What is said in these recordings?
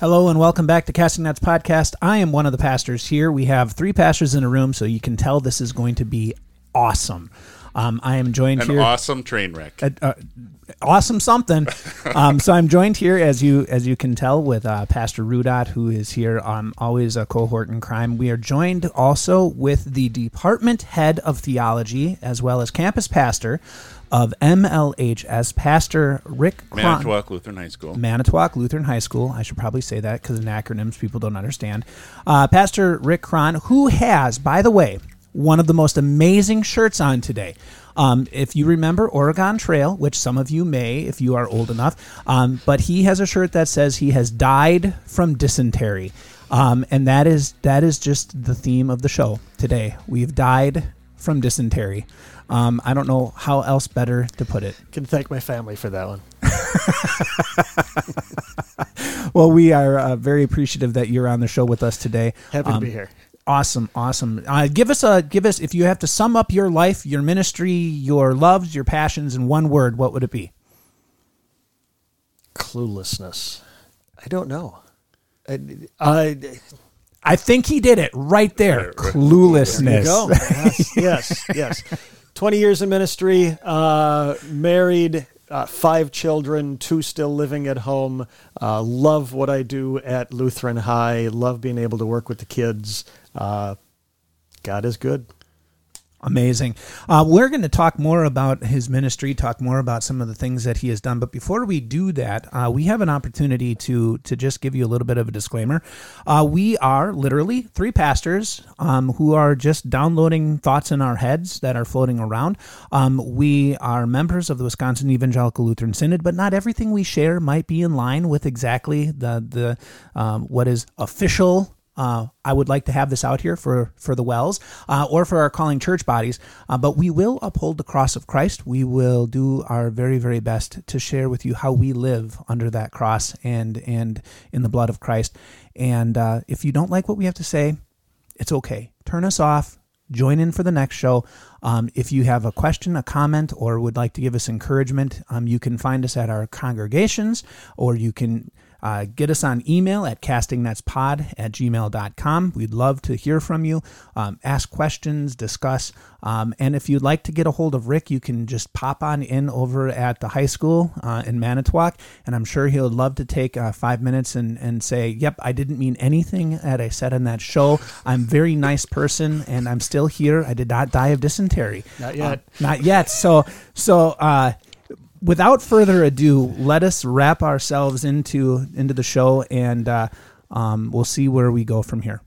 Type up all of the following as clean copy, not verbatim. Hello and welcome back to Casting Nuts Podcast. I am one of the pastors here. We have three pastors in a room, so you can tell this is going to be awesome. I am joined here. An awesome train wreck. Awesome something. So I'm joined here, as you can tell, with Pastor Rudot, who is here, always a cohort in crime. We are joined also with the Department Head of Theology, as well as Campus Pastor of MLHS, Pastor Rick Krahn. Manitowoc Lutheran High School. I should probably say that because in acronyms people don't understand. Pastor Rick Krahn, who has, by the way, one of the most amazing shirts on today. If you remember Oregon Trail, which some of you may if you are old enough, but he has a shirt that says he has died from dysentery. And that is just the theme of the show today. We've died from dysentery. I don't know how else better to put it. Can thank my family for that one. Well, we are very appreciative that you're on the show with us today. Happy to be here. Awesome. Give us if you have to sum up your life, your ministry, your loves, your passions in one word, what would it be? Cluelessness. I don't know. I think he did it right there. Cluelessness. There you go. Yes. 20 years in ministry, married, 5 children, 2 still living at home, love what I do at Lutheran High, love being able to work with the kids. God is good. Amazing. We're going to talk more about his ministry, talk more about some of the things that he has done. But before we do that, we have an opportunity to just give you a little bit of a disclaimer. We are literally 3 pastors who are just downloading thoughts in our heads that are floating around. We are members of the Wisconsin Evangelical Lutheran Synod, but not everything we share might be in line with exactly the what is official. I would like to have this out here for the WELS or for our calling church bodies, but we will uphold the cross of Christ. We will do our very, very best to share with you how we live under that cross and in the blood of Christ. And if you don't like what we have to say, it's okay. Turn us off. Join in for the next show. If you have a question, a comment, or would like to give us encouragement, you can find us at our congregations, or you can... get us on email at castingnutspod@gmail.com. We'd love to hear from you, ask questions, discuss. And if you'd like to get a hold of Rick, you can just pop on in over at the high school in Manitowoc, and I'm sure he'll love to take 5 minutes and say, yep, I didn't mean anything that I said on that show. I'm a very nice person, and I'm still here. I did not die of dysentery. Not yet. So without further ado, let us wrap ourselves into the show, and we'll see where we go from here.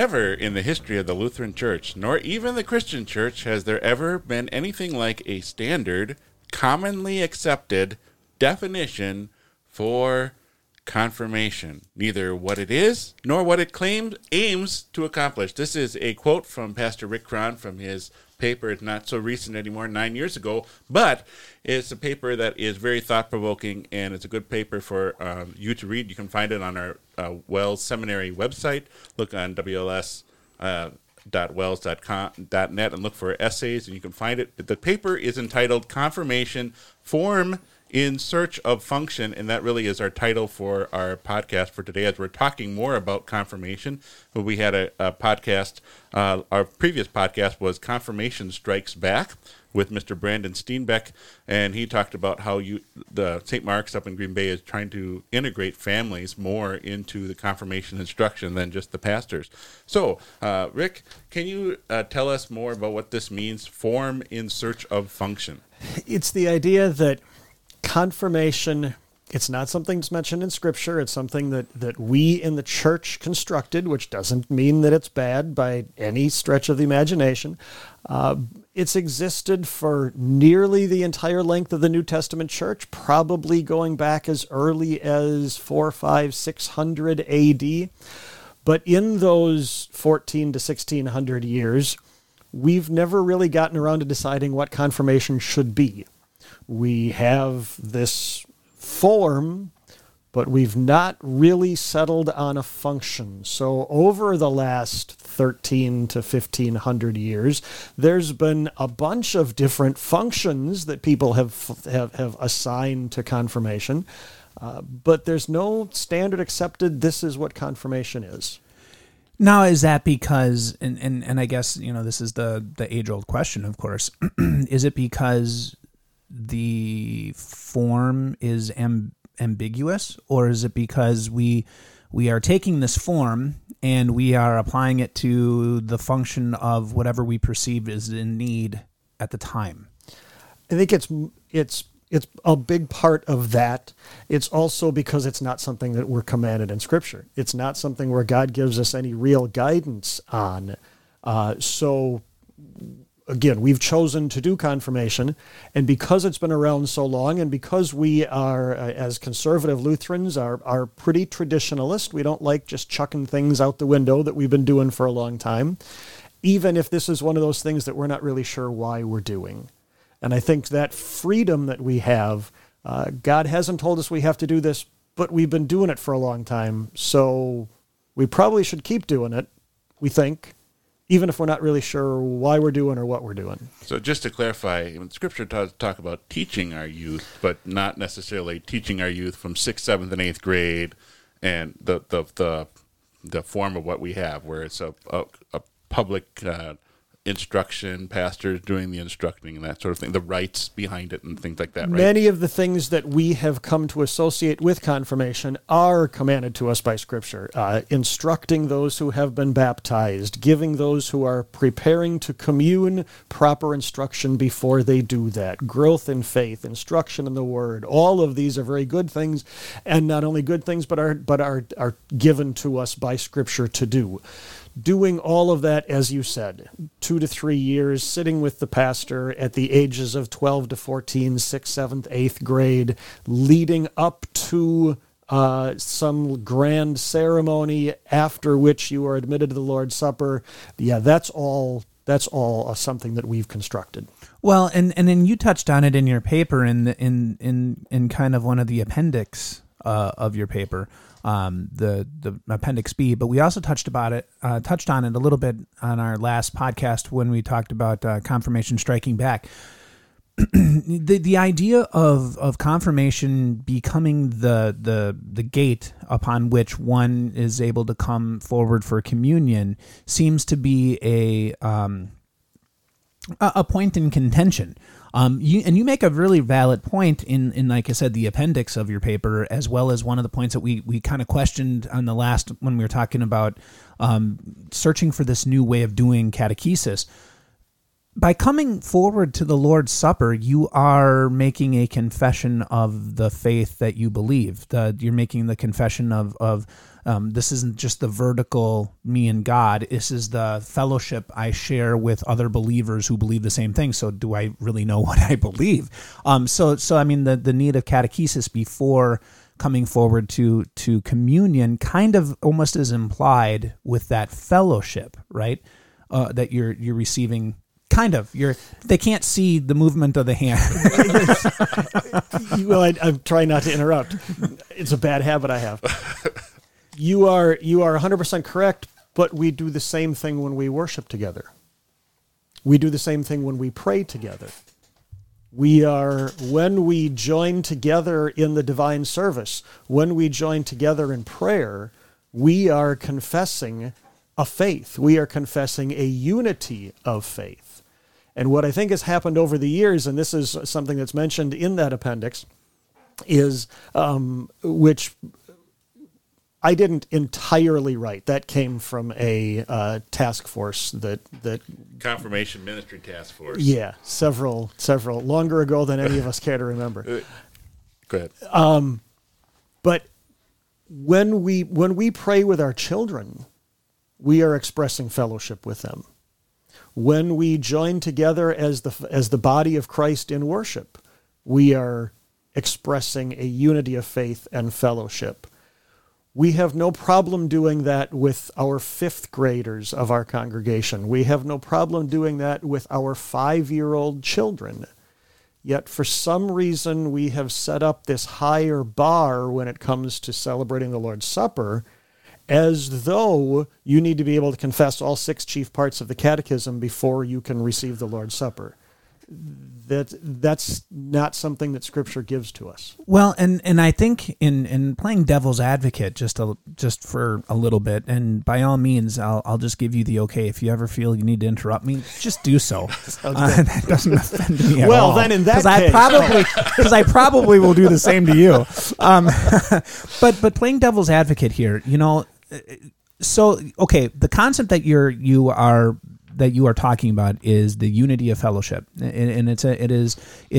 Never in the history of the Lutheran Church, nor even the Christian Church, has there ever been anything like a standard, commonly accepted definition for confirmation. Neither what it is, nor what it aims to accomplish. This is a quote from Pastor Rick Krahn from his paper. It's not so recent anymore, 9 years ago, but it's a paper that is very thought-provoking, and it's a good paper for you to read. You can find it on our WELS Seminary website. Look on WLS.wells.net and look for essays, and you can find it. The paper is entitled Confirmation Form in Search of Function, and that really is our title for our podcast for today, as we're talking more about confirmation. We had a podcast. Our previous podcast was Confirmation Strikes Back with Mr. Brandon Steinbeck, and he talked about how the St. Mark's up in Green Bay is trying to integrate families more into the confirmation instruction than just the pastors. So, Rick, can you tell us more about what this means, form in search of function? It's the idea that confirmation It's not something that's mentioned in Scripture. It's something that we in the church constructed, which doesn't mean that it's bad by any stretch of the imagination. It's existed for nearly the entire length of the New Testament church, probably going back as early as 400, 500, 600 A.D. But in those 14 to 1600 years, we've never really gotten around to deciding what confirmation should be. We have this form, but we've not really settled on a function. So over the last 13 to 1500 years, there's been a bunch of different functions that people have assigned to confirmation, but there's no standard accepted, this is what confirmation is. Now, is that because, and I guess, you know, this is the age-old question, of course, is it because the form is ambiguous, or is it because we are taking this form and we are applying it to the function of whatever we perceive is in need at the time? I think it's a big part of that. It's also because it's not something that we're commanded in Scripture. It's not something where God gives us any real guidance on. So again, we've chosen to do confirmation, and because it's been around so long, and because we are, as conservative Lutherans, are pretty traditionalist, we don't like just chucking things out the window that we've been doing for a long time, even if this is one of those things that we're not really sure why we're doing. And I think that freedom that we have, God hasn't told us we have to do this, but we've been doing it for a long time, so we probably should keep doing it, we think, even if we're not really sure why we're doing or what we're doing. So just to clarify, when Scripture talk about teaching our youth, but not necessarily teaching our youth from 6th, 7th, and 8th grade, and the form of what we have, where it's a public instruction, pastors doing the instructing and that sort of thing, the rites behind it and things like that, right? Many of the things that we have come to associate with confirmation are commanded to us by Scripture. Instructing those who have been baptized, giving those who are preparing to commune proper instruction before they do that, growth in faith, instruction in the Word, all of these are very good things, and not only good things, but are given to us by Scripture to do. Doing all of that, as you said, 2 to 3 years, sitting with the pastor at the ages of 12 to 14, 6th, 7th, 8th grade, leading up to some grand ceremony after which you are admitted to the Lord's Supper. Yeah, that's all something that we've constructed. Well, and then you touched on it in your paper in kind of one of the appendix of your paper. The appendix B, but we also touched on it a little bit on our last podcast when we talked about confirmation striking back. the idea of confirmation becoming the gate upon which one is able to come forward for communion seems to be a point in contention. You make a really valid point in, like I said, the appendix of your paper, as well as one of the points that we kind of questioned on the last when we were talking about searching for this new way of doing catechesis. By coming forward to the Lord's Supper, you are making a confession of the faith that you believe. You're making the confession of this isn't just the vertical me and God. This is the fellowship I share with other believers who believe the same thing. So do I really know what I believe? So I mean, the need of catechesis before coming forward to communion kind of almost is implied with that fellowship, right? That you're receiving. Kind of. They can't see the movement of the hand. Well, I'm trying not to interrupt. It's a bad habit I have. You are 100% correct, but we do the same thing when we worship together. We do the same thing when we pray together. When we join together in the divine service, when we join together in prayer, we are confessing a faith. We are confessing a unity of faith. And what I think has happened over the years, and this is something that's mentioned in that appendix, is which I didn't entirely write. That came from a task force that Confirmation Ministry Task Force. Yeah, several longer ago than any of us care to remember. Go ahead. But when we pray with our children, we are expressing fellowship with them. When we join together as the body of Christ in worship, we are expressing a unity of faith and fellowship. We have no problem doing that with our fifth graders of our congregation. We have no problem doing that with our 5-year-old children. Yet for some reason, we have set up this higher bar when it comes to celebrating the Lord's Supper, as though you need to be able to confess all 6 chief parts of the Catechism before you can receive the Lord's Supper. That's not something that Scripture gives to us. Well, and I think in playing devil's advocate just for a little bit, and by all means, I'll just give you the okay. If you ever feel you need to interrupt me, just do so. That doesn't offend me at all. Well, then in that case, I probably will do the same to you. But playing devil's advocate here, you know. So okay, the concept that you are talking about is the unity of fellowship, and it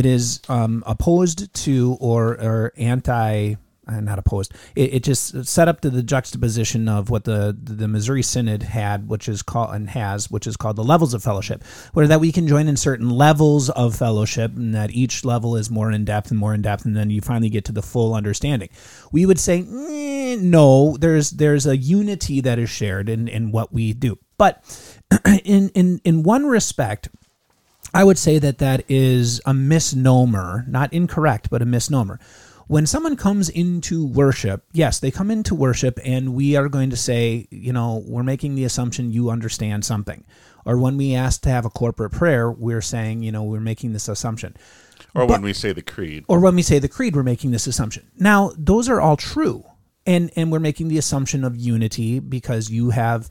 is opposed to or anti, not opposed. It just set up to the juxtaposition of what the Missouri Synod had, which is called the levels of fellowship, where that we can join in certain levels of fellowship, and that each level is more in depth, and then you finally get to the full understanding. We would say no, there's a unity that is shared in what we do. But in one respect, I would say that is a misnomer, not incorrect, but a misnomer. When someone comes into worship, yes, they come into worship, and we are going to say, you know, we're making the assumption you understand something. Or when we ask to have a corporate prayer, we're saying, you know, we're making this assumption. When we say the creed. Or when we say the creed, we're making this assumption. Now, those are all true. And we're making the assumption of unity because you have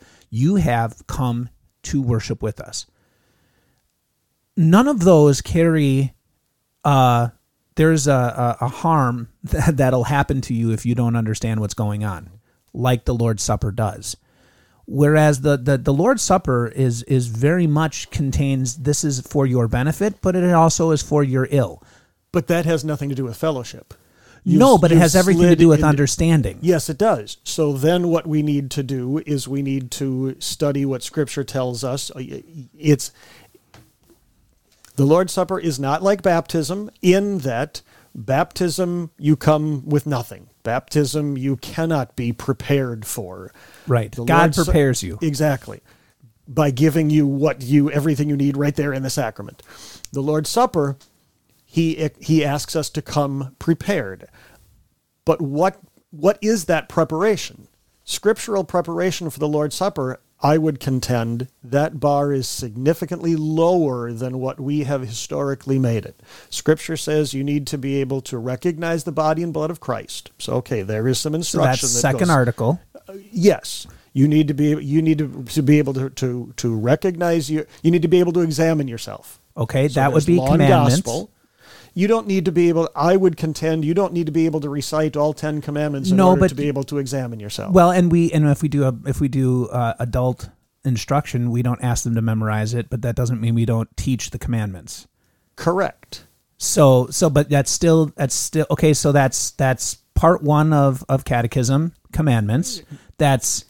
come to worship with us. None of those carry. There's a harm that'll happen to you if you don't understand what's going on, like the Lord's Supper does. Whereas the Lord's Supper is very much contains this is for your benefit, but it also is for your ill. But that has nothing to do with fellowship. No, but it has everything to do with understanding. Yes, it does. So then what we need to do is we need to study what Scripture tells us. The Lord's Supper is not like baptism in that baptism, you come with nothing. Baptism, you cannot be prepared for. Right. God prepares you. Exactly. By giving you everything you need right there in the sacrament. The Lord's Supper, He asks us to come prepared. But what is that preparation? Scriptural preparation for the Lord's Supper, I would contend that bar is significantly lower than what we have historically made it. Scripture says you need to be able to recognize the body and blood of Christ. So, okay, there is some instruction. So that's second article. Yes. You need to be able to recognize you. You need to be able to examine yourself. Okay, so that would be commandments. Gospel. You don't need to be able, I would contend, you don't need to be able to recite all 10 commandments in order to be able to examine yourself. Well, if we do adult instruction, we don't ask them to memorize it, but that doesn't mean we don't teach the commandments. Correct. But that's still okay. So that's part 1 of catechism, commandments. That's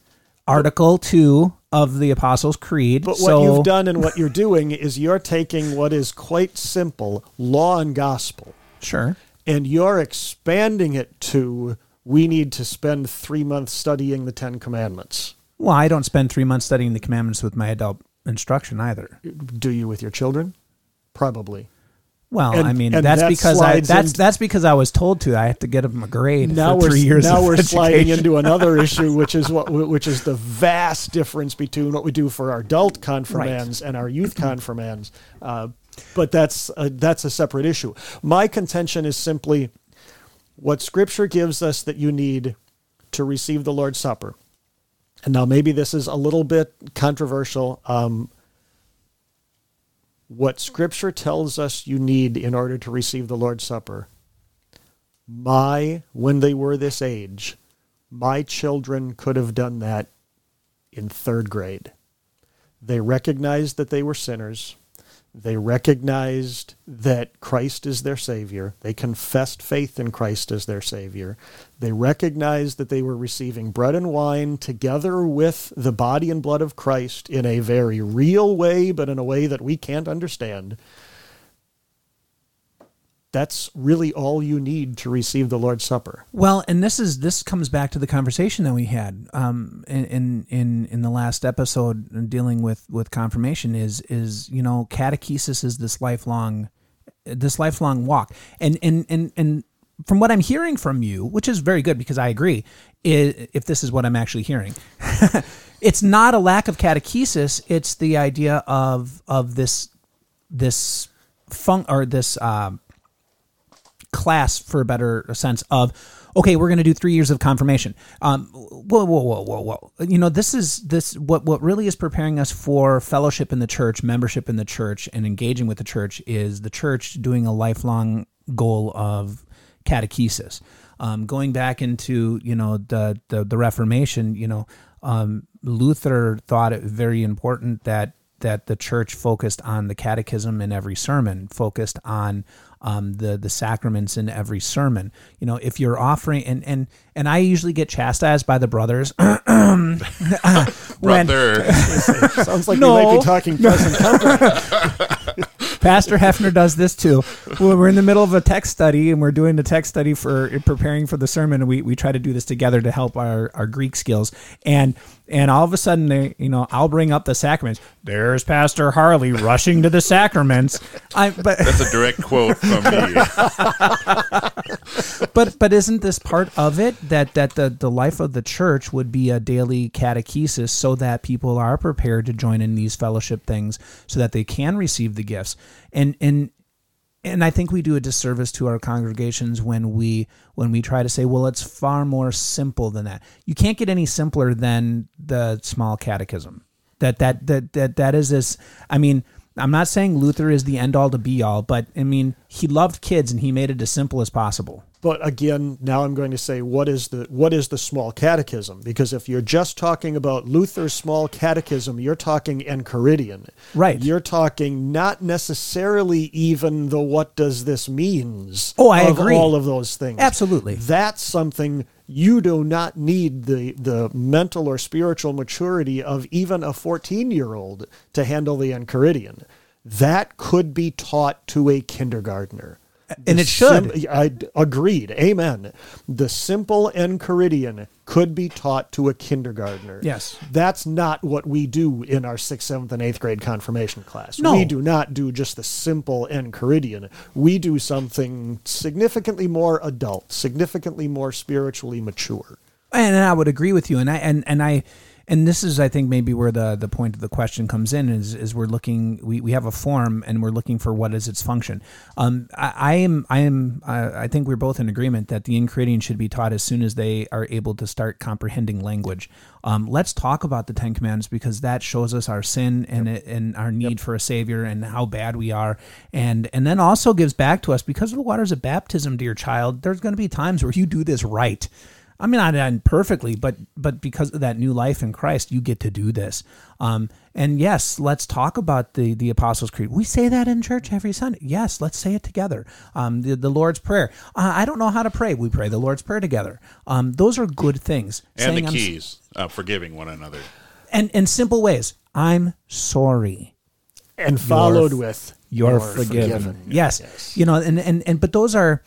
Article 2 of the Apostles' Creed. But what you've done and what you're doing is you're taking what is quite simple, law and gospel. Sure. And you're expanding it to, we need to spend 3 months studying the 10 commandments. Well, I don't spend 3 months studying the commandments with my adult instruction either. Do you with your children? Probably. Well, that's because I was told to. I have to get them a grade for 3 years. Now we're sliding into another issue, which is the vast difference between what we do for our adult confirmands and our youth confirmands. But that's a separate issue. My contention is simply what Scripture gives us that you need to receive the Lord's Supper. And now maybe this is a little bit controversial. What Scripture tells us you need in order to receive the Lord's Supper. When they were this age, my children could have done that in 3rd grade. They recognized that they were sinners. They recognized that Christ is their Savior. They confessed faith in Christ as their Savior. They recognized that they were receiving bread and wine together with the body and blood of Christ in a very real way, but in a way that we can't understand. That's really all you need to receive the Lord's Supper. Well, and this comes back to the conversation that we had in the last episode dealing with confirmation. Is catechesis is this lifelong walk, and from what I'm hearing from you, which is very good because I agree. If this is what I'm actually hearing, it's not a lack of catechesis. It's the idea of this class, for a better sense of, okay, we're going to do 3 years of confirmation. Whoa. This is what really is preparing us for fellowship in the church, membership in the church, and engaging with the church is the church doing a lifelong goal of catechesis. Going back into, the Reformation, Luther thought it very important that the church focused on the catechism in every sermon, focused on the sacraments in every sermon. If you're offering, and I usually get chastised by the brothers. Brother. Sounds like you might be talking present company. Pastor Hefner does this too. We're in the middle of a text study, and we're doing the text study for preparing for the sermon. And we try to do this together to help our Greek skills. And all of a sudden, they, I'll bring up the sacraments. There's Pastor Harley rushing to the sacraments. That's a direct quote from me. But isn't this part of it that the life of the church would be a daily catechesis, so that people are prepared to join in these fellowship things, so that they can receive the gifts? And I think we do a disservice to our congregations when we try to say, well, it's far more simple than that. You can't get any simpler than the Small Catechism. That is this. I mean, I'm not saying Luther is the end all to be all, but I mean, he loved kids and he made it as simple as possible. But again, now I'm going to say, what is the Small Catechism? Because if you're just talking about Luther's Small Catechism, you're talking Enchiridion. Right. You're talking not necessarily even the what does this means. Oh, I agree. All of those things. Absolutely. That's something you do not need the mental or spiritual maturity of even a 14-year-old to handle the Enchiridion. That could be taught to a kindergartner. And it should. I agreed. Amen. The simple Enchiridion could be taught to a kindergartner. Yes. That's not what we do in our 6th, 7th, and 8th grade confirmation class. No. We do not do just the simple Enchiridion. We do something significantly more adult, significantly more spiritually mature. And I would agree with you. And this is, I think, maybe where the point of the question comes in is we're looking, we have a form and we're looking for what is its function. I think we're both in agreement that the Enchiridion should be taught as soon as they are able to start comprehending language. Let's talk about the Ten Commandments, because that shows us our sin and our need for a Savior and how bad we are. And then also gives back to us, because of the waters of baptism, dear child, there's going to be times where you do this right. I mean, not perfectly, but because of that new life in Christ, you get to do this. And yes, let's talk about the Apostles' Creed. We say that in church every Sunday. Yes, let's say it together. The Lord's Prayer. I don't know how to pray. We pray the Lord's Prayer together. Those are good things. And the keys, forgiving one another. And simple ways. I'm sorry. And followed with, you're forgiven. Yes. But those are...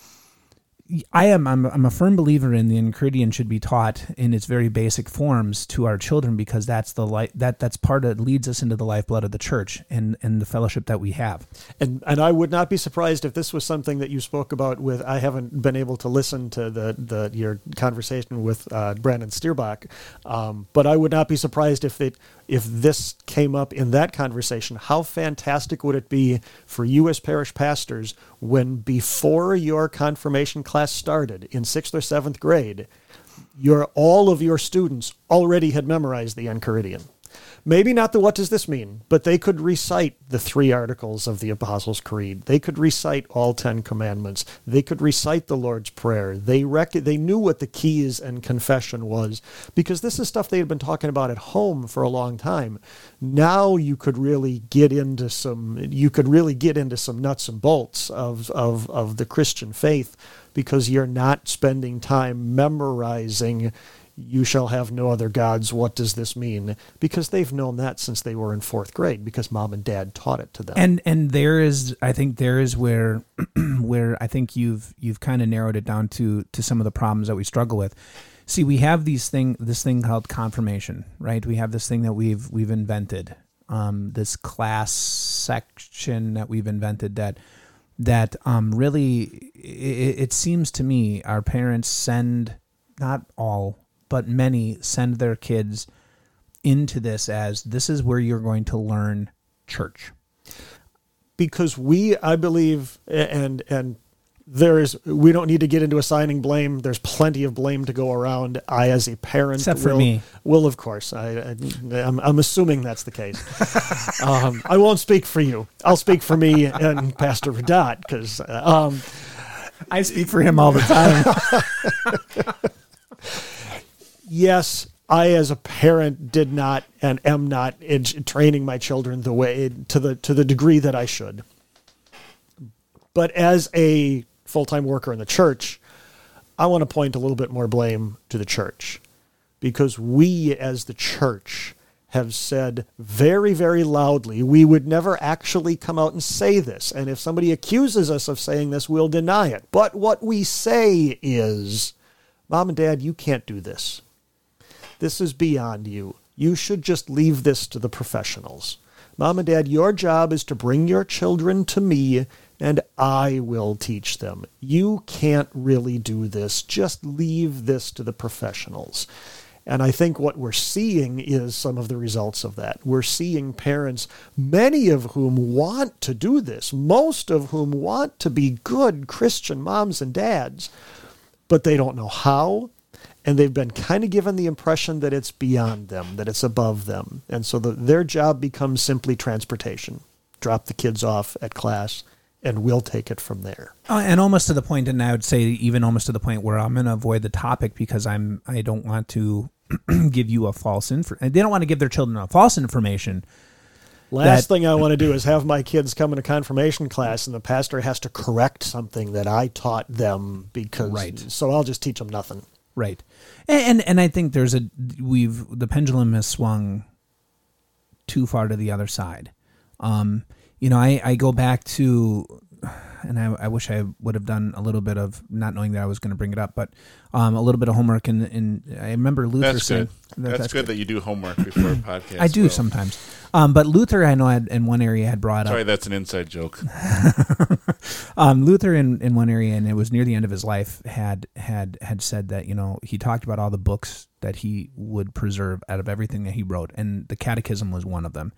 I'm a firm believer in the Enchiridion should be taught in its very basic forms to our children, because that's the light that's part of leads us into the lifeblood of the church and the fellowship that we have. And I would not be surprised if this was something that you spoke about with. I haven't been able to listen to your conversation with Brandon Steinbeck, but I would not be surprised if this came up in that conversation. How fantastic would it be for you as parish pastors when before your confirmation class started in 6th or 7th grade, all of your students already had memorized the Enchiridion? Maybe not the what does this mean, but they could recite the three articles of the Apostles' Creed. They could recite all 10 commandments. They could recite the Lord's Prayer. They knew what the keys and confession was, because this is stuff they had been talking about at home for a long time. Now you could really get into some nuts and bolts of the Christian faith, because you're not spending time memorizing "You shall have no other gods, what does this mean?" Because they've known that since they were in 4th grade, because mom and dad taught it to them. And I think there is where I think you've kind of narrowed it down to some of the problems that we struggle with. See, we have this thing called confirmation, right? We have this thing that we've invented, this class section that we've invented that really, it seems to me, our parents send, not all, but many send their kids into this as, this is where you're going to learn church. Because I believe, and we don't need to get into assigning blame. There's plenty of blame to go around. I, as a parent, except for me, will of course. I'm assuming that's the case. I won't speak for you. I'll speak for me and Pastor Radat, because I speak for him all the time. Yes, I as a parent did not and am not training my children the way to the degree that I should. But as a full-time worker in the church, I want to point a little bit more blame to the church, because we as the church have said very, very loudly, we would never actually come out and say this. And if somebody accuses us of saying this, we'll deny it. But what we say is, Mom and Dad, you can't do this. This is beyond you. You should just leave this to the professionals. Mom and Dad, your job is to bring your children to me, and I will teach them. You can't really do this. Just leave this to the professionals. And I think what we're seeing is some of the results of that. We're seeing parents, many of whom want to do this, most of whom want to be good Christian moms and dads, but they don't know how, and they've been kind of given the impression that it's beyond them, that it's above them. And so their job becomes simply transportation. Drop the kids off at class, and we'll take it from there. And almost to the point, and I would say even almost to the point where I'm going to avoid the topic, because I don't want to give you a false information. They don't want to give their children a false information. Last thing I want to do is have my kids come into confirmation class and the pastor has to correct something that I taught them, because right. So I'll just teach them nothing. Right. And I think the pendulum has swung too far to the other side. I go back to, and I wish I would have done a little bit of, not knowing that I was going to bring it up, but a little bit of homework. And I remember Luther saying... That's good that you do homework before a podcast. I do sometimes. But Luther, I know in one area had brought up... Sorry, that's an inside joke. Luther in one area, and it was near the end of his life, had said that, he talked about all the books that he would preserve out of everything that he wrote, and the Catechism was one of them.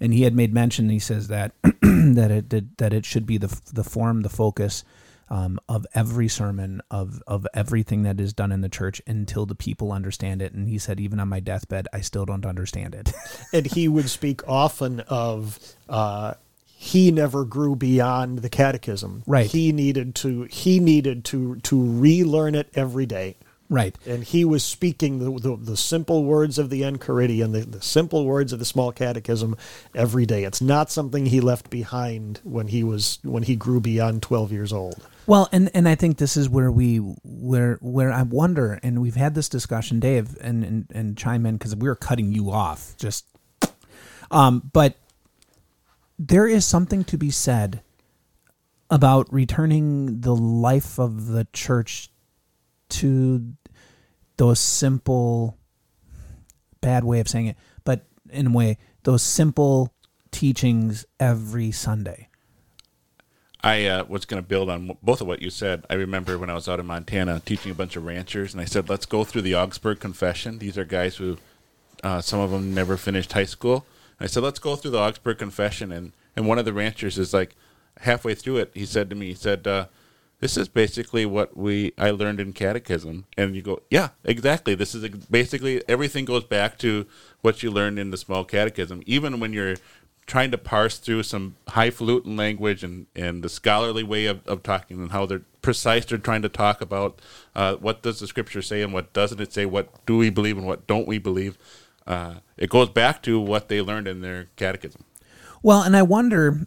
And he had made mention, he says that that it should be the form, the focus of every sermon, of everything that is done in the church, until the people understand it. And he said, even on my deathbed, I still don't understand it. And he would speak often of he never grew beyond the Catechism. Right. He needed to relearn it every day. Right. And he was speaking the simple words of the Enchiridion, the simple words of the Small Catechism every day. It's not something he left behind when he grew beyond 12 years old. Well, and I think this is where I wonder, and we've had this discussion, Dave, and chime in, because we were cutting you off just but there is something to be said about returning the life of the church to those simple, bad way of saying it, but in a way, those simple teachings every Sunday. I was going to build on both of what you said. I remember when I was out in Montana teaching a bunch of ranchers, and I said, let's go through the Augsburg Confession. These are guys who, some of them never finished high school. And I said, let's go through the Augsburg Confession. And one of the ranchers is like, halfway through it, he said to me, this is basically what I learned in catechism. And you go, yeah, exactly. This is basically everything goes back to what you learned in the Small Catechism. Even when you're trying to parse through some highfalutin language and the scholarly way of talking and how they're precise, they're trying to talk about what does the Scripture say and what doesn't it say, what do we believe and what don't we believe. It goes back to what they learned in their catechism. Well, and I wonder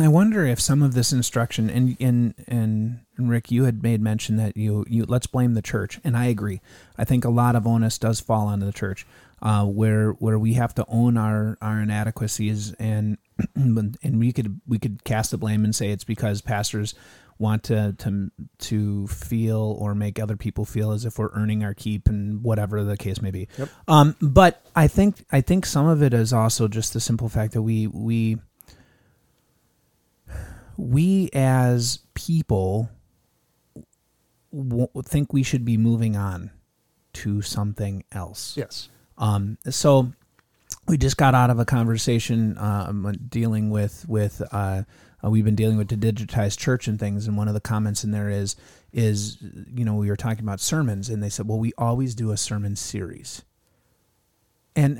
if some of this instruction, and Rick, you had made mention that you let's blame the church, and I agree. I think a lot of onus does fall onto the church, where we have to own our inadequacies, and we could cast the blame and say it's because pastors want to feel or make other people feel as if we're earning our keep and whatever the case may be. Yep. But I think some of it is also just the simple fact that we as people think we should be moving on to something else. Yes. So we just got out of a conversation dealing with we've been dealing with the digitized church and things, and one of the comments in there is we were talking about sermons, and they said, well, we always do a sermon series. And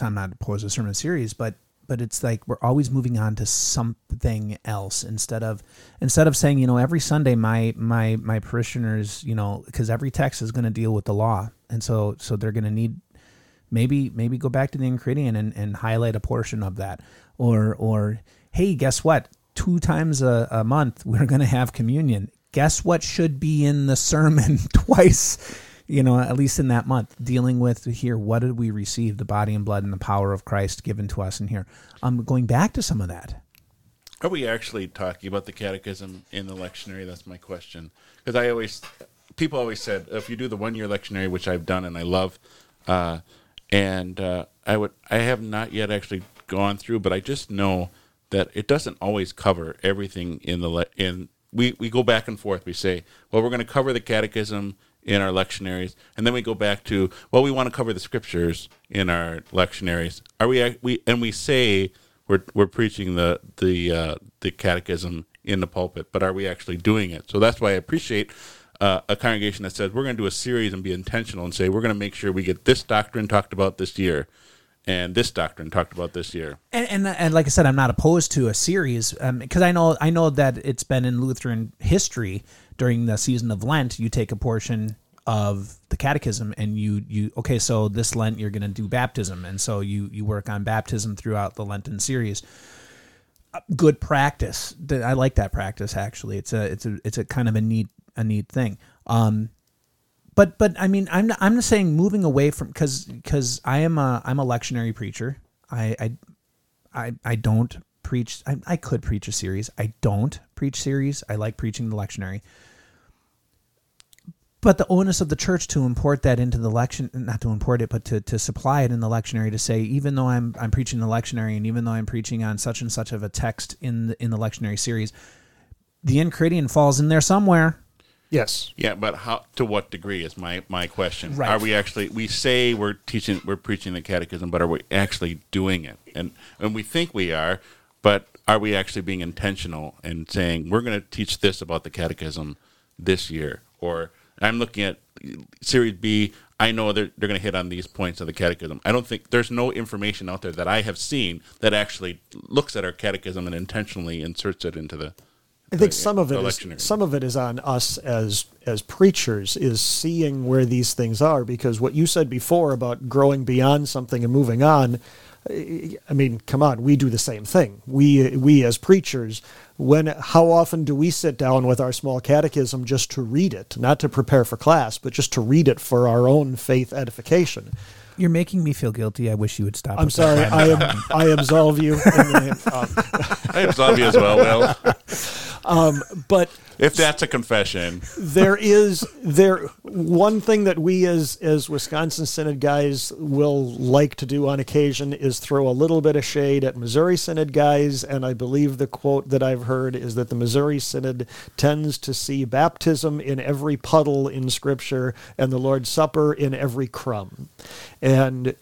I'm not opposed to sermon series, but it's like we're always moving on to something else instead of saying, every Sunday my parishioners, because every text is going to deal with the law, and so they're going to need maybe go back to the Enchiridion and highlight a portion of that, or hey, guess what? 2 times a month, we're going to have communion. Guess what should be in the sermon twice, at least in that month, dealing with here, what did we receive, the body and blood and the power of Christ given to us in here. Going back to some of that. Are we actually talking about the catechism in the lectionary? That's my question. Because people always said, if you do the one-year lectionary, which I've done and I love, I have not yet actually gone through, but I just know that it doesn't always cover everything in the we go back and forth. We say, well, we're going to cover the catechism in our lectionaries, and then we go back to, well, we want to cover the scriptures in our lectionaries. We say we're preaching the catechism in the pulpit, but are we actually doing it? So that's why I appreciate a congregation that says we're going to do a series and be intentional and say we're going to make sure we get this doctrine talked about this year. And this doctrine talked about this year, and like I said, I'm not opposed to a series because I know that it's been in Lutheran history during the season of Lent. You take a portion of the catechism and you okay. So this Lent you're going to do baptism, and so you work on baptism throughout the Lenten series. Good practice. I like that practice actually. It's a kind of a neat thing. But I mean, I'm just saying moving away from, because I'm a lectionary preacher. I don't preach. I could preach a series. I don't preach series. I like preaching the lectionary. But the onus of the church to import that into the lection, not to import it, but to supply it in the lectionary, to say, even though I'm preaching the lectionary, and even though I'm preaching on such and such of a text in the lectionary series, the Enchiridion falls in there somewhere. Yes. Yeah, but how? To what degree is my question? Right. Are we actually? We say we're preaching the catechism, but are we actually doing it? And we think we are, but are we actually being intentional and saying we're going to teach this about the catechism this year? Or I'm looking at Series B. I know they're going to hit on these points of the catechism. I don't think there's no information out there that I have seen that actually looks at our catechism and intentionally inserts it into the. I think some of it is on us as preachers, is seeing where these things are, because what you said before about growing beyond something and moving on, I mean, come on, we do the same thing. We as preachers, how often do we sit down with our small catechism just to read it, not to prepare for class, but just to read it for our own faith edification? You're making me feel guilty. I wish you would stop. I'm sorry. I absolve you. I absolve you as well, Will. But if that's a confession, there is one thing that we as Wisconsin Synod guys will like to do on occasion is throw a little bit of shade at Missouri Synod guys, and I believe the quote that I've heard is that the Missouri Synod tends to see baptism in every puddle in Scripture and the Lord's Supper in every crumb, and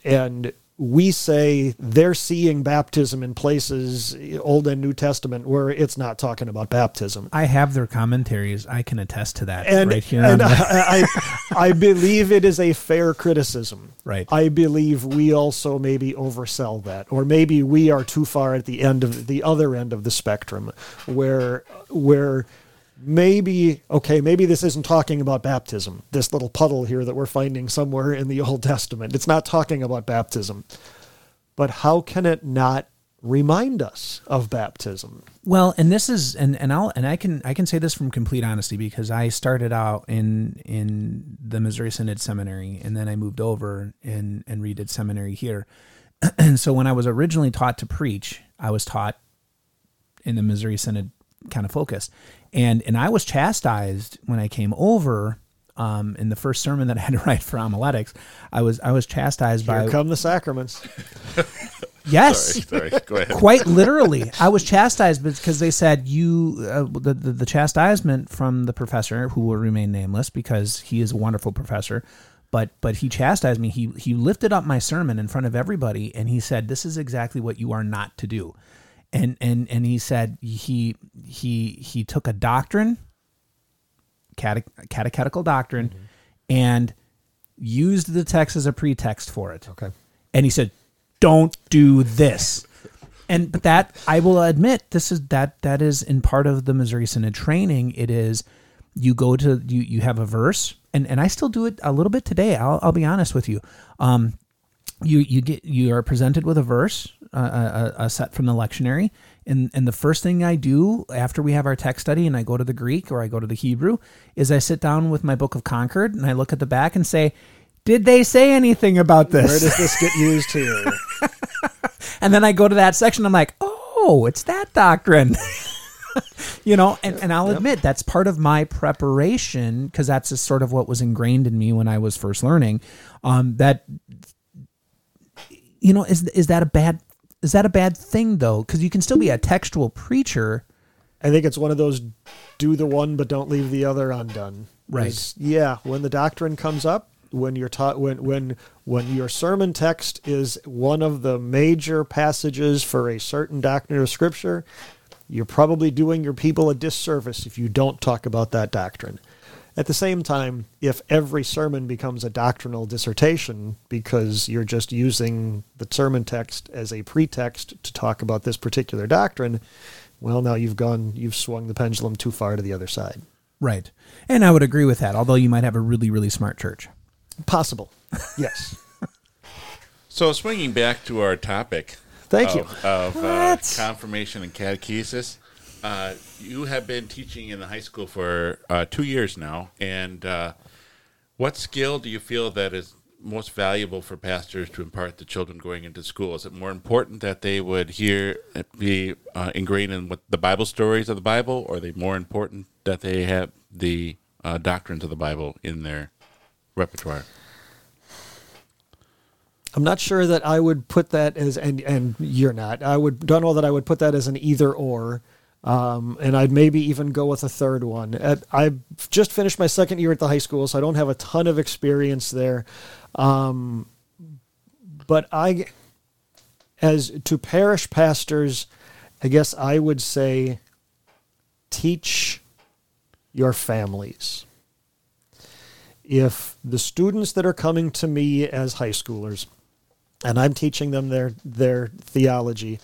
we say they're seeing baptism in places, Old and New Testament, where it's not talking about baptism. I have their commentaries. I can attest to that. And, right here and I believe it is a fair criticism. Right. I believe we also maybe oversell that, or maybe we are too far at the end of the other end of the spectrum, where maybe, okay, maybe this isn't talking about baptism, this little puddle here that we're finding somewhere in the Old Testament. It's not talking about baptism. But how can it not remind us of baptism? Well, and this is, I can say this from complete honesty, because I started out in the Missouri Synod Seminary, and then I moved over and redid seminary here. And so when I was originally taught to preach, I was taught in the Missouri Synod kind of focus. And I was chastised when I came over, in the first sermon that I had to write for homiletics. I was chastised by... Here come the sacraments. Yes. Sorry, go ahead. Quite literally. I was chastised because they said the chastisement from the professor, who will remain nameless because he is a wonderful professor, but he chastised me. He lifted up my sermon in front of everybody, and he said, "This is exactly what you are not to do." And he said he took a doctrine, catechetical doctrine, mm-hmm. and used the text as a pretext for it. Okay. And he said, "Don't do this." But that, I will admit, that is in part of the Missouri Synod training. It is, you go to, you have a verse, and I still do it a little bit today. I'll be honest with you. You are presented with a verse, a set from the Lectionary, and the first thing I do after we have our text study and I go to the Greek or I go to the Hebrew is I sit down with my Book of Concord and I look at the back and say, "Did they say anything about this? Where does this get used here?" And then I go to that section. I'm like, "Oh, it's that doctrine." And I'll admit that's part of my preparation, because that's just sort of what was ingrained in me when I was first learning. Is that a bad thing, though? Because you can still be a textual preacher. I think it's one of those, do the one but don't leave the other undone. Right. Yeah. When the doctrine comes up, when your sermon text is one of the major passages for a certain doctrine of Scripture, you're probably doing your people a disservice if you don't talk about that doctrine. At the same time, if every sermon becomes a doctrinal dissertation because you're just using the sermon text as a pretext to talk about this particular doctrine, well, now you've swung the pendulum too far to the other side. Right. And I would agree with that, although you might have a really, really smart church. Possible. Yes. So swinging back to our topic. Thank you. Of confirmation and catechesis. You have been teaching in the high school for 2 years now, and what skill do you feel that is most valuable for pastors to impart to children going into school? Is it more important that they would be ingrained in what the Bible stories of the Bible, or are they more important that they have the doctrines of the Bible in their repertoire? I'm not sure that I would put that as, and you're not, I would put that as an either or. And I'd maybe even go with a third one. I've just finished my second year at the high school, so I don't have a ton of experience there. But to parish pastors, I guess I would say, teach your families. If the students that are coming to me as high schoolers, and I'm teaching them their theology,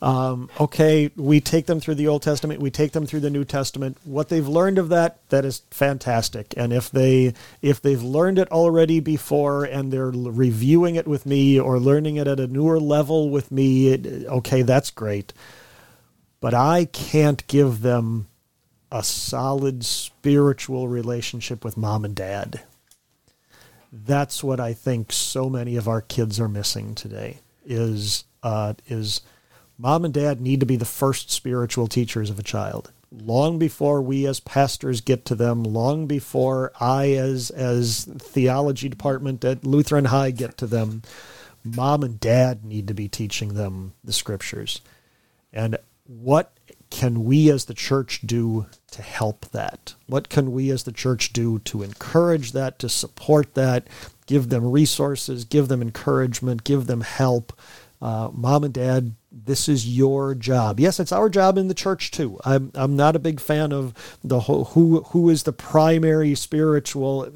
we take them through the Old Testament, we take them through the New Testament. What they've learned of that is fantastic. And if they've learned it already before and they're reviewing it with me or learning it at a newer level with me, that's great. But I can't give them a solid spiritual relationship with mom and dad. That's what I think so many of our kids are missing today is mom and dad need to be the first spiritual teachers of a child, long before we as pastors get to them, long before I as theology department at Lutheran High get to them. Mom and dad need to be teaching them the Scriptures. And what can we as the church do to help that? What can we as the church do to encourage that, to support that, give them resources, give them encouragement, give them help. Mom and Dad, this is your job. Yes, it's our job in the church too. I'm not a big fan of the who is the primary spiritual.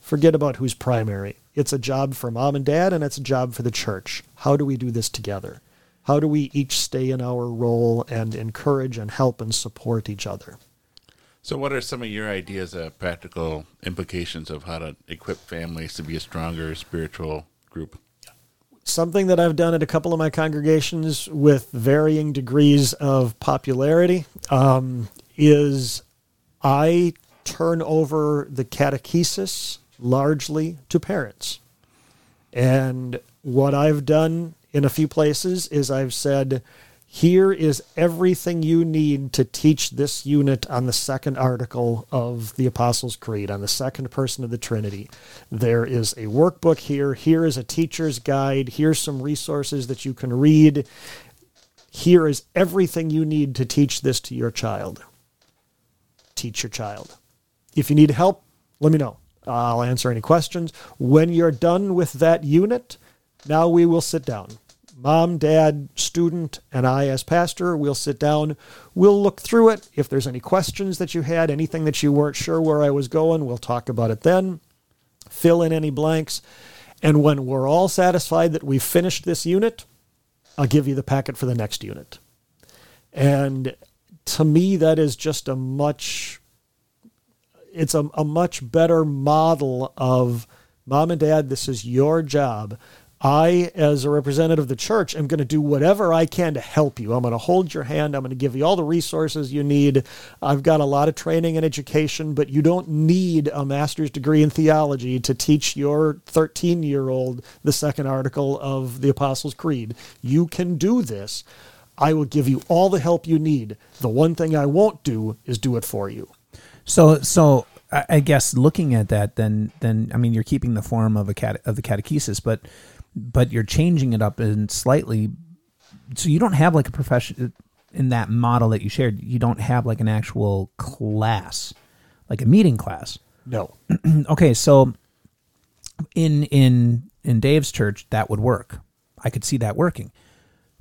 Forget about who's primary. It's a job for Mom and Dad, and it's a job for the church. How do we do this together? How do we each stay in our role and encourage and help and support each other? So what are some of your ideas of practical implications of how to equip families to be a stronger spiritual group? Something that I've done at a couple of my congregations with varying degrees of popularity is I turn over the catechesis largely to parents. And what I've done in a few places is I've said, here is everything you need to teach this unit on the second article of the Apostles' Creed, on the second person of the Trinity. There is a workbook here. Here is a teacher's guide. Here's some resources that you can read. Here is everything you need to teach this to your child. Teach your child. If you need help, let me know. I'll answer any questions. When you're done with that unit, now we will sit down. Mom, Dad, student, and I as pastor, we'll sit down. We'll look through it. If there's any questions that you had, anything that you weren't sure where I was going, we'll talk about it then. Fill in any blanks. And when we're all satisfied that we've finished this unit, I'll give you the packet for the next unit. And to me, that is just a much better model of, Mom and Dad, this is your job. I, as a representative of the church, am going to do whatever I can to help you. I'm going to hold your hand. I'm going to give you all the resources you need. I've got a lot of training and education, but you don't need a master's degree in theology to teach your 13-year-old the second article of the Apostles' Creed. You can do this. I will give you all the help you need. The one thing I won't do is do it for you. So I guess looking at that, then I mean, you're keeping the form of the catechesis, but you're changing it up and slightly, so you don't have like a profession in that model that you shared. You don't have like an actual class, like a meeting class. No. Okay, so in Dave's church, that would work. I could see that working.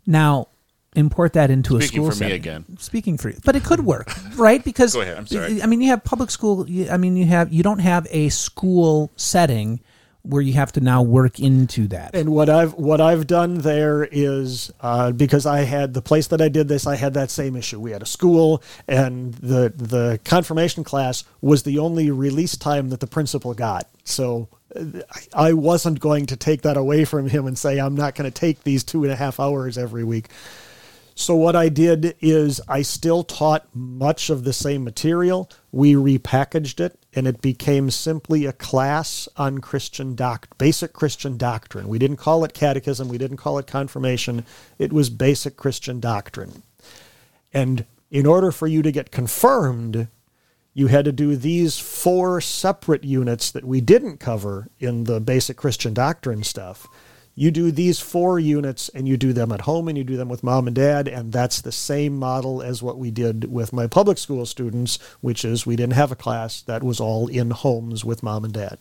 Now, import that into a school setting. Speaking for you, but it could work, right? Because go ahead. I'm sorry. I mean, you have public school. I mean, you don't have a school setting where you have to now work into that. And what I've done there is because I had the place that I did this, I had that same issue. We had a school, and the confirmation class was the only release time that the principal got. So I wasn't going to take that away from him and say, I'm not going to take these 2.5 hours every week. So what I did is I still taught much of the same material. We repackaged it, and it became simply a class on basic Christian doctrine. We didn't call it catechism. We didn't call it confirmation. It was basic Christian doctrine. And in order for you to get confirmed, you had to do these 4 separate units that we didn't cover in the basic Christian doctrine stuff. You do these 4 units, and you do them at home, and you do them with Mom and Dad, and that's the same model as what we did with my public school students, which is we didn't have a class. That was all in homes with Mom and Dad.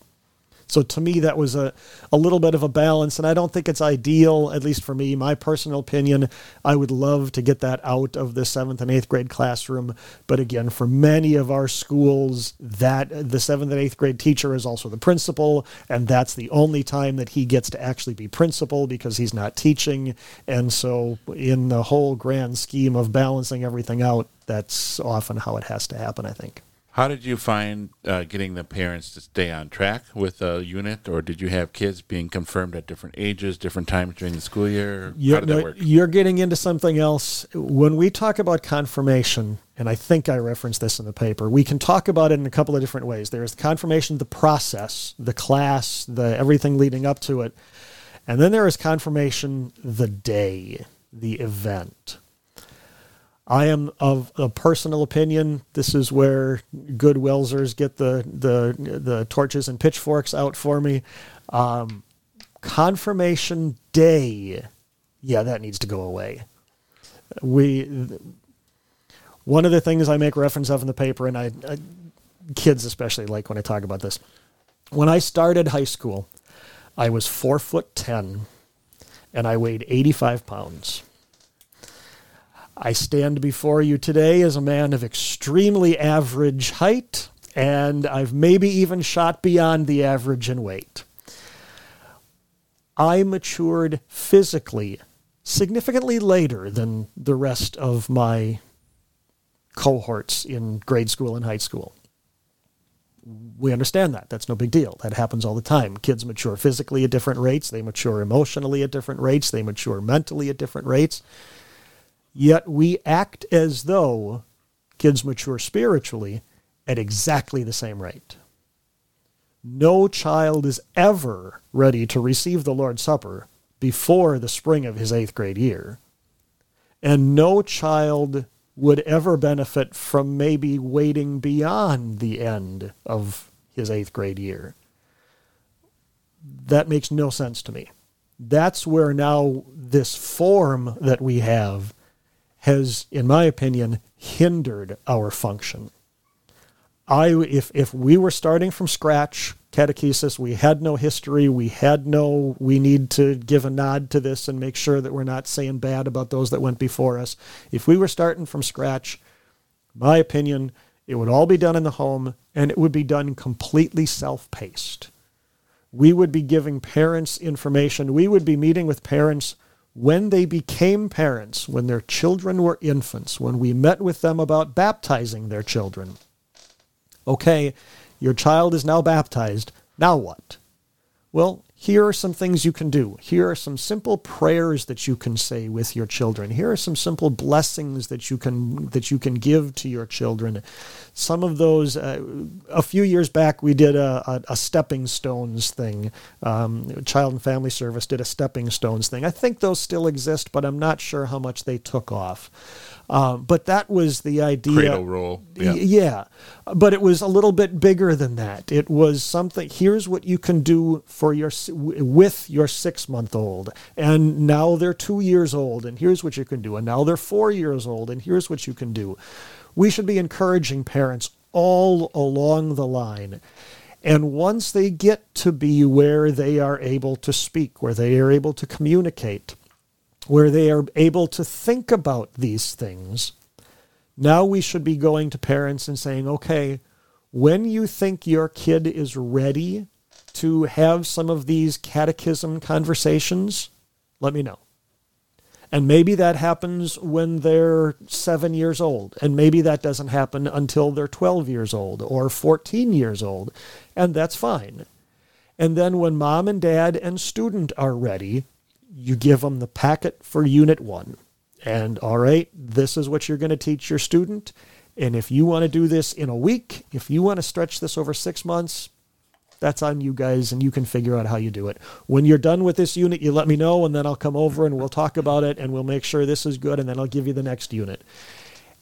So to me, that was a little bit of a balance, and I don't think it's ideal, at least for me, my personal opinion. I would love to get that out of the 7th and 8th grade classroom, but again, for many of our schools, that the 7th and 8th grade teacher is also the principal, and that's the only time that he gets to actually be principal because he's not teaching, and so in the whole grand scheme of balancing everything out, that's often how it has to happen, I think. How did you find getting the parents to stay on track with a unit, or did you have kids being confirmed at different ages, different times during the school year? How did that work? You're getting into something else. When we talk about confirmation, and I think I referenced this in the paper, we can talk about it in a couple of different ways. There's confirmation, the process, the class, the everything leading up to it. And then there is confirmation, the day, the event. I am of a personal opinion. This is where good Welsers get the torches and pitchforks out for me. Confirmation day, yeah, that needs to go away. One of the things I make reference of in the paper, and I kids especially like when I talk about this. When I started high school, I was 4'10", and I weighed 85 pounds. I stand before you today as a man of extremely average height, and I've maybe even shot beyond the average in weight. I matured physically significantly later than the rest of my cohorts in grade school and high school. We understand that. That's no big deal. That happens all the time. Kids mature physically at different rates. They mature emotionally at different rates. They mature mentally at different rates. Yet we act as though kids mature spiritually at exactly the same rate. No child is ever ready to receive the Lord's Supper before the spring of his 8th grade year. And no child would ever benefit from maybe waiting beyond the end of his 8th grade year. That makes no sense to me. That's where now this form that we have has, in my opinion, hindered our function. If we were starting from scratch, catechesis, we had no history, we need to give a nod to this and make sure that we're not saying bad about those that went before us. If we were starting from scratch, my opinion, it would all be done in the home, and it would be done completely self-paced. We would be giving parents information. We would be meeting with parents when they became parents, when their children were infants, when we met with them about baptizing their children. Okay, your child is now baptized. Now what? Well, here are some things you can do. Here are some simple prayers that you can say with your children. Here are some simple blessings that you can give to your children. Some of those, a few years back, we did a stepping stones thing. Child and Family Service did a stepping stones thing. I think those still exist, but I'm not sure how much they took off. But that was the idea. Cradle roll. Yeah. But it was a little bit bigger than that. It was something, here's what you can do with your 6-month-old. And now they're 2 years old, and here's what you can do. And now they're 4 years old, and here's what you can do. We should be encouraging parents all along the line. And once they get to be where they are able to speak, where they are able to communicate, where they are able to think about these things, now we should be going to parents and saying, okay, when you think your kid is ready to have some of these catechism conversations, let me know. And maybe that happens when they're 7 years old, and maybe that doesn't happen until they're 12 years old or 14 years old, and that's fine. And then when mom and dad and student are ready, you give them the packet for Unit 1. And, all right, this is what you're going to teach your student. And if you want to do this in a week, if you want to stretch this over 6 months, that's on you guys, and you can figure out how you do it. When you're done with this unit, you let me know, and then I'll come over, and we'll talk about it, and we'll make sure this is good, and then I'll give you the next unit.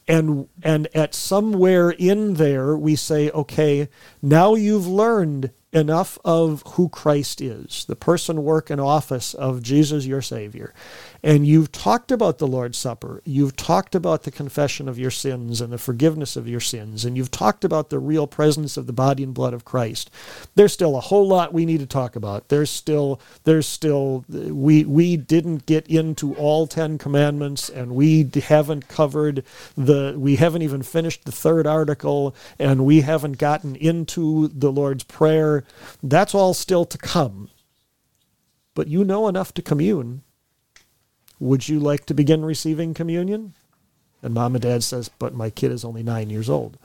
And at somewhere in there, we say, okay, now you've learned enough of who Christ is, the person, work, and office of Jesus, your Savior. And you've talked about the Lord's Supper. You've talked about the confession of your sins and the forgiveness of your sins. And you've talked about the real presence of the body and blood of Christ. There's still a whole lot we need to talk about. We didn't get into all 10 commandments, and we haven't covered we haven't even finished the 3rd article, and we haven't gotten into the Lord's Prayer. That's all still to come. But you know enough to commune. Would you like to begin receiving communion? And mom and dad says, but my kid is only 9 years old.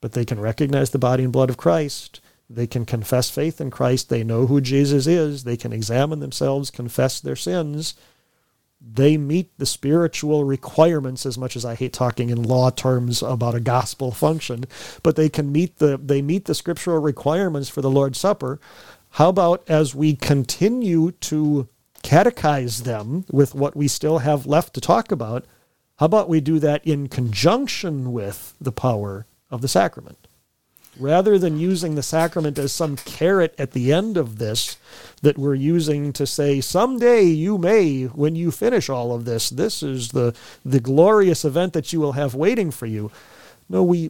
But they can recognize the body and blood of Christ. They can confess faith in Christ. They know who Jesus is. They can examine themselves, confess their sins. They meet the spiritual requirements, as much as I hate talking in law terms about a gospel function, but they meet the scriptural requirements for the Lord's Supper. How about, as we continue to catechize them with what we still have left to talk about, how about we do that in conjunction with the power of the sacrament? Rather than using the sacrament as some carrot at the end of this that we're using to say, someday you may, when you finish all of this, this is the glorious event that you will have waiting for you. No, we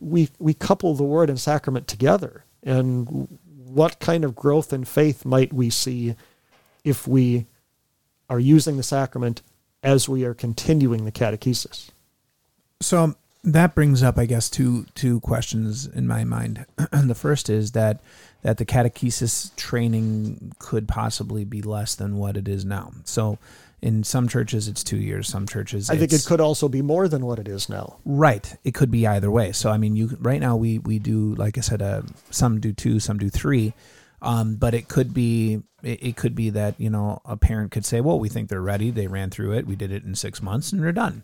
couple the word and sacrament together, and what kind of growth in faith might we see if we are using the sacrament as we are continuing the catechesis? So that brings up, I guess, two questions in my mind. The first is that the catechesis training could possibly be less than what it is now. So in some churches, it's 2 years. Some churches, I think it could also be more than what it is now. Right. It could be either way. So, I mean, right now we do, like I said, some do 2, some do 3. But it could be that, you know, a parent could say, well, we think they're ready. They ran through it. We did it in 6 months and they're done.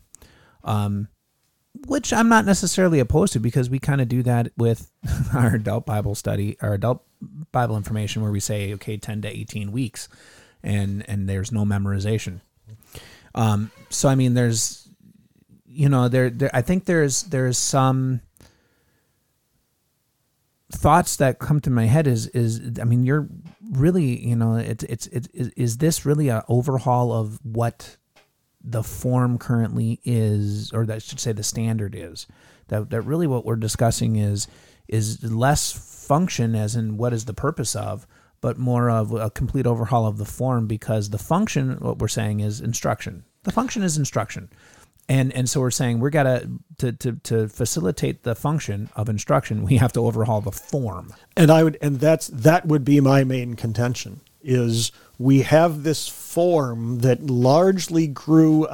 Which I'm not necessarily opposed to, because we kind of do that with our adult Bible study, our adult Bible information, where we say, okay, 10 to 18 weeks. And there's no memorization. So, I mean, there's, you know, there I think there's some thoughts that come to my head is, I mean, you're really, you know, is this really an overhaul of what the form currently is, or that I should say the standard is, that really what we're discussing is less function, as in what is the purpose of, but more of a complete overhaul of the form, because the function, what we're saying, is instruction. The function is instruction. And so we're saying we're gotta to facilitate the function of instruction, we have to overhaul the form. And that would be my main contention, is we have this form that largely grew,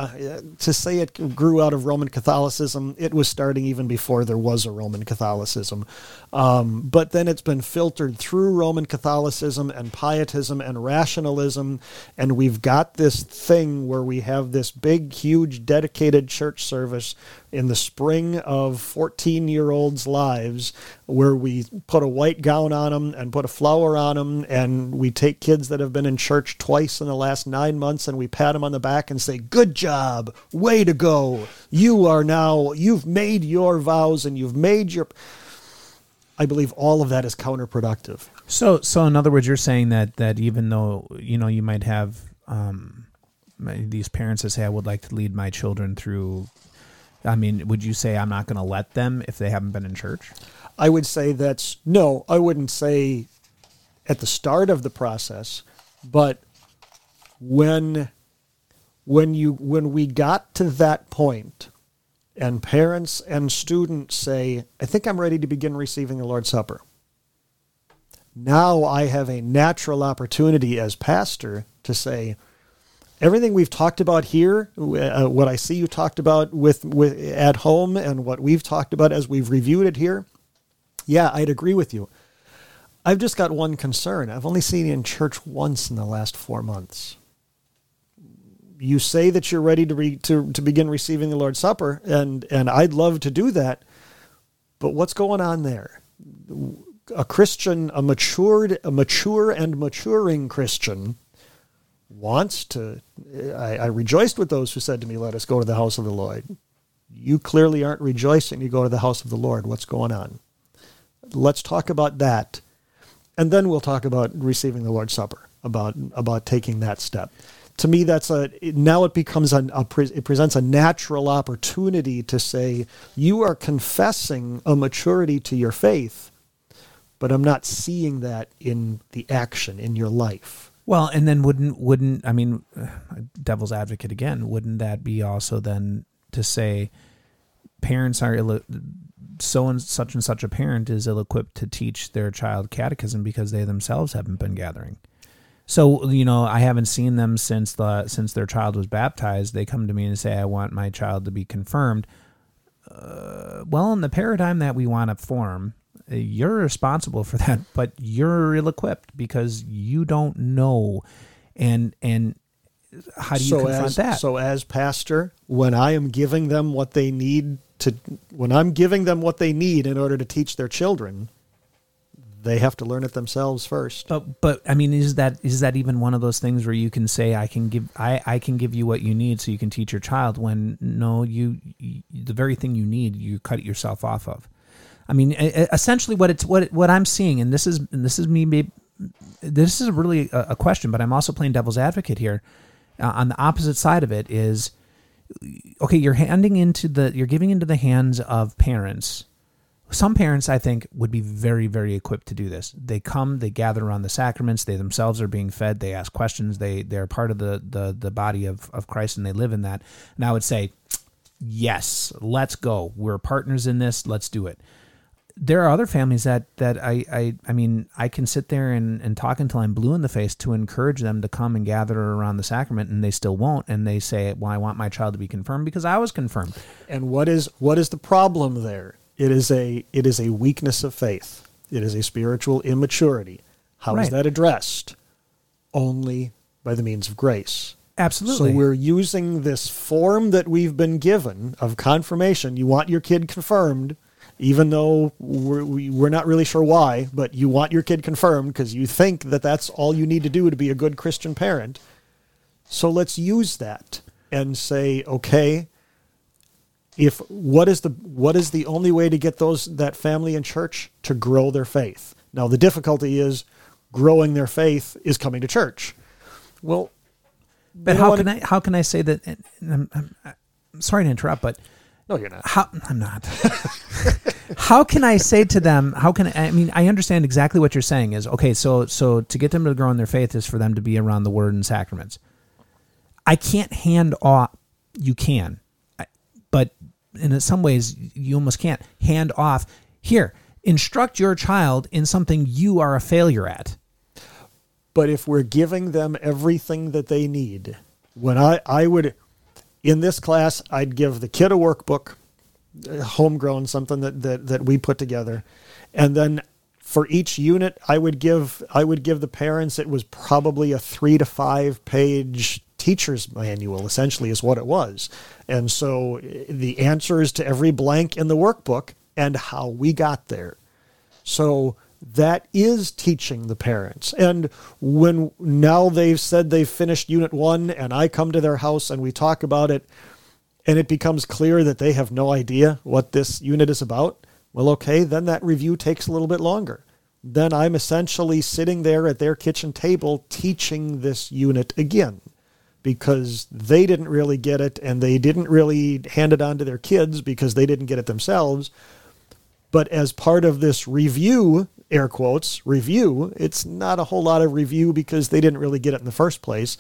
to say it grew out of Roman Catholicism, it was starting even before there was a Roman Catholicism. But then it's been filtered through Roman Catholicism and pietism and rationalism, and we've got this thing where we have this big, huge, dedicated church service in the spring of 14-year-olds' lives, where we put a white gown on them and put a flower on them, and we take kids that have been in church twice in the last 9 months and we pat them on the back and say, good job, way to go, you've made your vows and you've made your... I believe all of that is counterproductive. So in other words, you're saying that even though, you know, you might have these parents that say, I would like to lead my children through... I mean, would you say I'm not going to let them if they haven't been in church? I would say no, I wouldn't say at the start of the process, but when we got to that point and parents and students say, I think I'm ready to begin receiving the Lord's Supper. Now I have a natural opportunity as pastor to say, everything we've talked about here, what I see you talked about with at home, and what we've talked about as we've reviewed it here, yeah, I'd agree with you. I've just got one concern. I've only seen you in church once in the last 4 months. You say that you're ready to begin receiving the Lord's Supper, and I'd love to do that, but what's going on there? A Christian, a mature and maturing Christian wants to... I rejoiced with those who said to me, let us go to the house of the Lord. You clearly aren't rejoicing to go to the house of the Lord. What's going on? Let's talk about that. And then we'll talk about receiving the Lord's Supper, about taking that step. To me, it presents a natural opportunity to say, you are confessing a maturity to your faith, but I'm not seeing that in the action, in your life. Well, and then wouldn't I mean, devil's advocate again, wouldn't that be also then to say parents are and such a parent is ill-equipped to teach their child catechism because they themselves haven't been gathering. So, you know, I haven't seen them since their child was baptized. They come to me and say, I want my child to be confirmed. Well, in the paradigm that we want to form, you're responsible for that, but you're ill-equipped because you don't know. And how do you confront that? So as pastor, when I am giving them what they need in order to teach their children, they have to learn it themselves first. But I mean, is that even one of those things where you can say, I can give you what you need so you can teach your child, when no, you the very thing you need, you cut it yourself off of. I mean, essentially, what I'm seeing, and this is me. Maybe, this is really a question, but I'm also playing devil's advocate here. On the opposite side of it is, okay, you're giving into the hands of parents Some parents, I think, would be very, very equipped to do this. They come, they gather around the sacraments, they themselves are being fed, they ask questions, they're part of the body of Christ, and they live in that. And I would say, yes, let's go. We're partners in this, let's do it. There are other families that I mean, I can sit there and talk until I'm blue in the face to encourage them to come and gather around the sacrament, and they still won't. And they say, well, I want my child to be confirmed because I was confirmed. And what is the problem there? It is a weakness of faith. It is a spiritual immaturity. How is that addressed? Only by the means of grace. Absolutely. So we're using this form that we've been given of confirmation. You want your kid confirmed, even though we're not really sure why, but you want your kid confirmed because you think that that's all you need to do to be a good Christian parent. So let's use that and say, okay, what is the only way to get that family and church to grow their faith? Now, the difficulty is growing their faith is coming to church. Well, but how can I say that? And I'm sorry to interrupt, but. No, you're not. I'm not. How can I say to them, I understand exactly what you're saying is, okay, so to get them to grow in their faith is for them to be around the word and sacraments. I can't hand off, you can, but in some ways you almost can't hand off, here, instruct your child in something you are a failure at. But if we're giving them everything that they need, when I would... In this class, I'd give the kid a workbook, homegrown, something that we put together. And then for each unit, I would give the parents, it was probably a 3 to 5 page teacher's manual, essentially is what it was. And so the answers to every blank in the workbook and how we got there. So that is teaching the parents. And when now they've said they've finished unit 1 and I come to their house and we talk about it and it becomes clear that they have no idea what this unit is about, well, okay, then that review takes a little bit longer. Then I'm essentially sitting there at their kitchen table teaching this unit again because they didn't really get it and they didn't really hand it on to their kids because they didn't get it themselves. But as part of this review, air quotes, review, it's not a whole lot of review because they didn't really get it in the first place.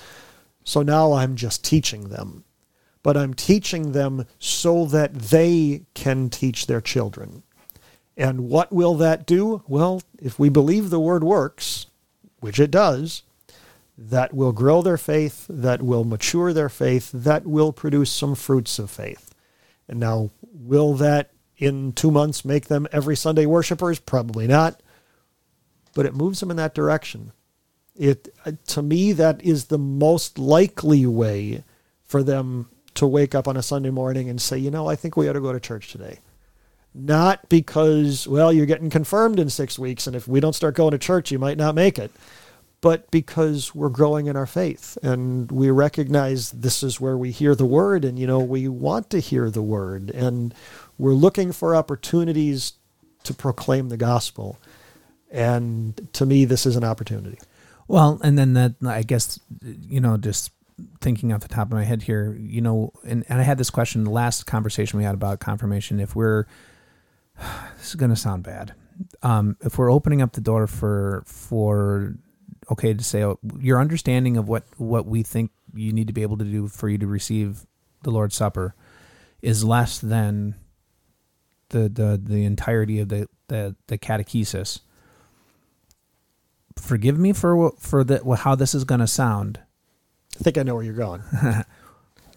So now I'm just teaching them. But I'm teaching them so that they can teach their children. And what will that do? Well, if we believe the word works, which it does, that will grow their faith, that will mature their faith, that will produce some fruits of faith. And now, will that in 2 months make them every Sunday worshipers? Probably not. But it moves them in that direction. It, to me, that is the most likely way for them to wake up on a Sunday morning and say, you know, I think we ought to go to church today. Not because, well, you're getting confirmed in 6 weeks, and if we don't start going to church, you might not make it, but because we're growing in our faith, and we recognize this is where we hear the word, and, you know, we want to hear the word, and we're looking for opportunities to proclaim the gospel. And to me, this is an opportunity. Well, and then that, I guess, you know, just thinking off the top of my head here, you know, and I had this question, the last conversation we had about confirmation, this is going to sound bad. If we're opening up the door for okay, to say, oh, your understanding of what we think you need to be able to do for you to receive the Lord's Supper is less than the entirety of the catechesis. Forgive me for how this is going to sound. I think I know where you're going.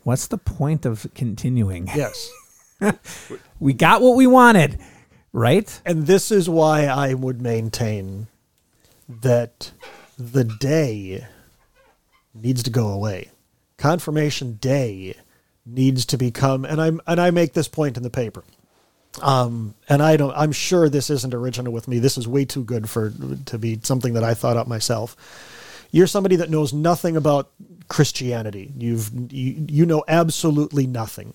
What's the point of continuing? Yes. We got what we wanted, right? And this is why I would maintain that the day needs to go away. Confirmation day needs to become, and I make this point in the paper. And I'm sure this isn't original with me. This is way too good to be something that I thought up myself. You're somebody that knows nothing about Christianity. You know absolutely nothing.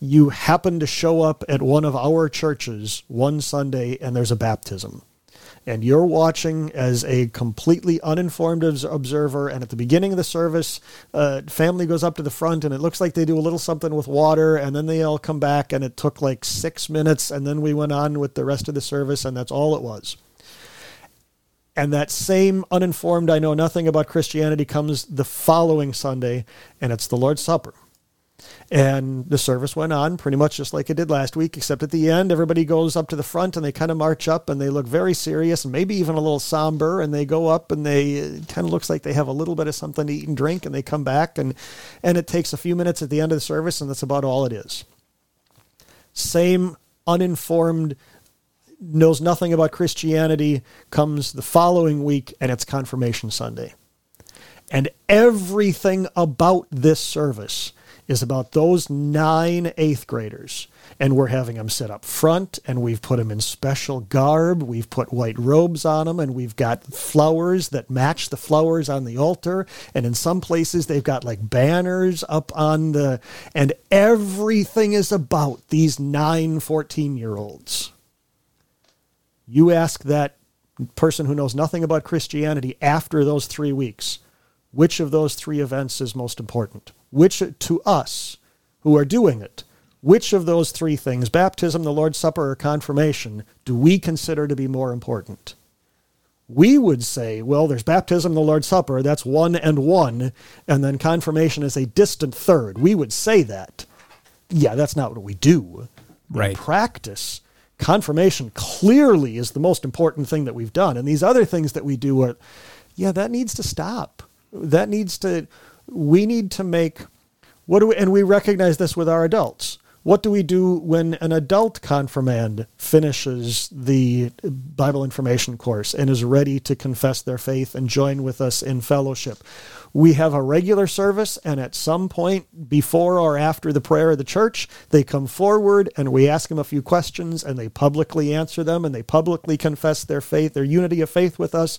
You happen to show up at one of our churches one Sunday and there's a baptism. and you're watching as a completely uninformed observer, and at the beginning of the service, family goes up to the front, and it looks like they do a little something with water, and then they all come back, and it took like 6 minutes, and then we went on with the rest of the service, and that's all it was. And that same uninformed, I know nothing about Christianity comes the following Sunday, and it's the Lord's Supper. And the service went on pretty much just like it did last week, except at the end, everybody goes up to the front and they kind of march up and they look very serious and maybe even a little somber, and they go up and they kind of looks like they have a little bit of something to eat and drink, and they come back, and it takes a few minutes at the end of the service, and that's about all it is. Same uninformed, knows nothing about Christianity, comes the following week, and it's Confirmation Sunday. And everything about this service is about those 9 eighth graders. And we're having them sit up front, and we've put them in special garb. We've put white robes on them, and we've got flowers that match the flowers on the altar. And in some places, they've got like banners up on the... And everything is about these 9 14-year-olds. You ask that person who knows nothing about Christianity after those 3 weeks, which of those 3 events is most important? Which, to us who are doing it, which of those 3 things, baptism, the Lord's Supper, or confirmation, do we consider to be more important? We would say, well, there's baptism, the Lord's Supper, that's 1 and 1, and then confirmation is a distant third. We would say that. Yeah, that's not what we do. Right. In practice, confirmation clearly is the most important thing that we've done, and these other things that we do are, yeah, that needs to stop. That needs to... We need to make, and we recognize this with our adults. What do we do when an adult confirmand finishes the Bible information course and is ready to confess their faith and join with us in fellowship? We have a regular service, and at some point before or after the prayer of the church, they come forward and we ask them a few questions, and they publicly answer them, and they publicly confess their faith, their unity of faith with us,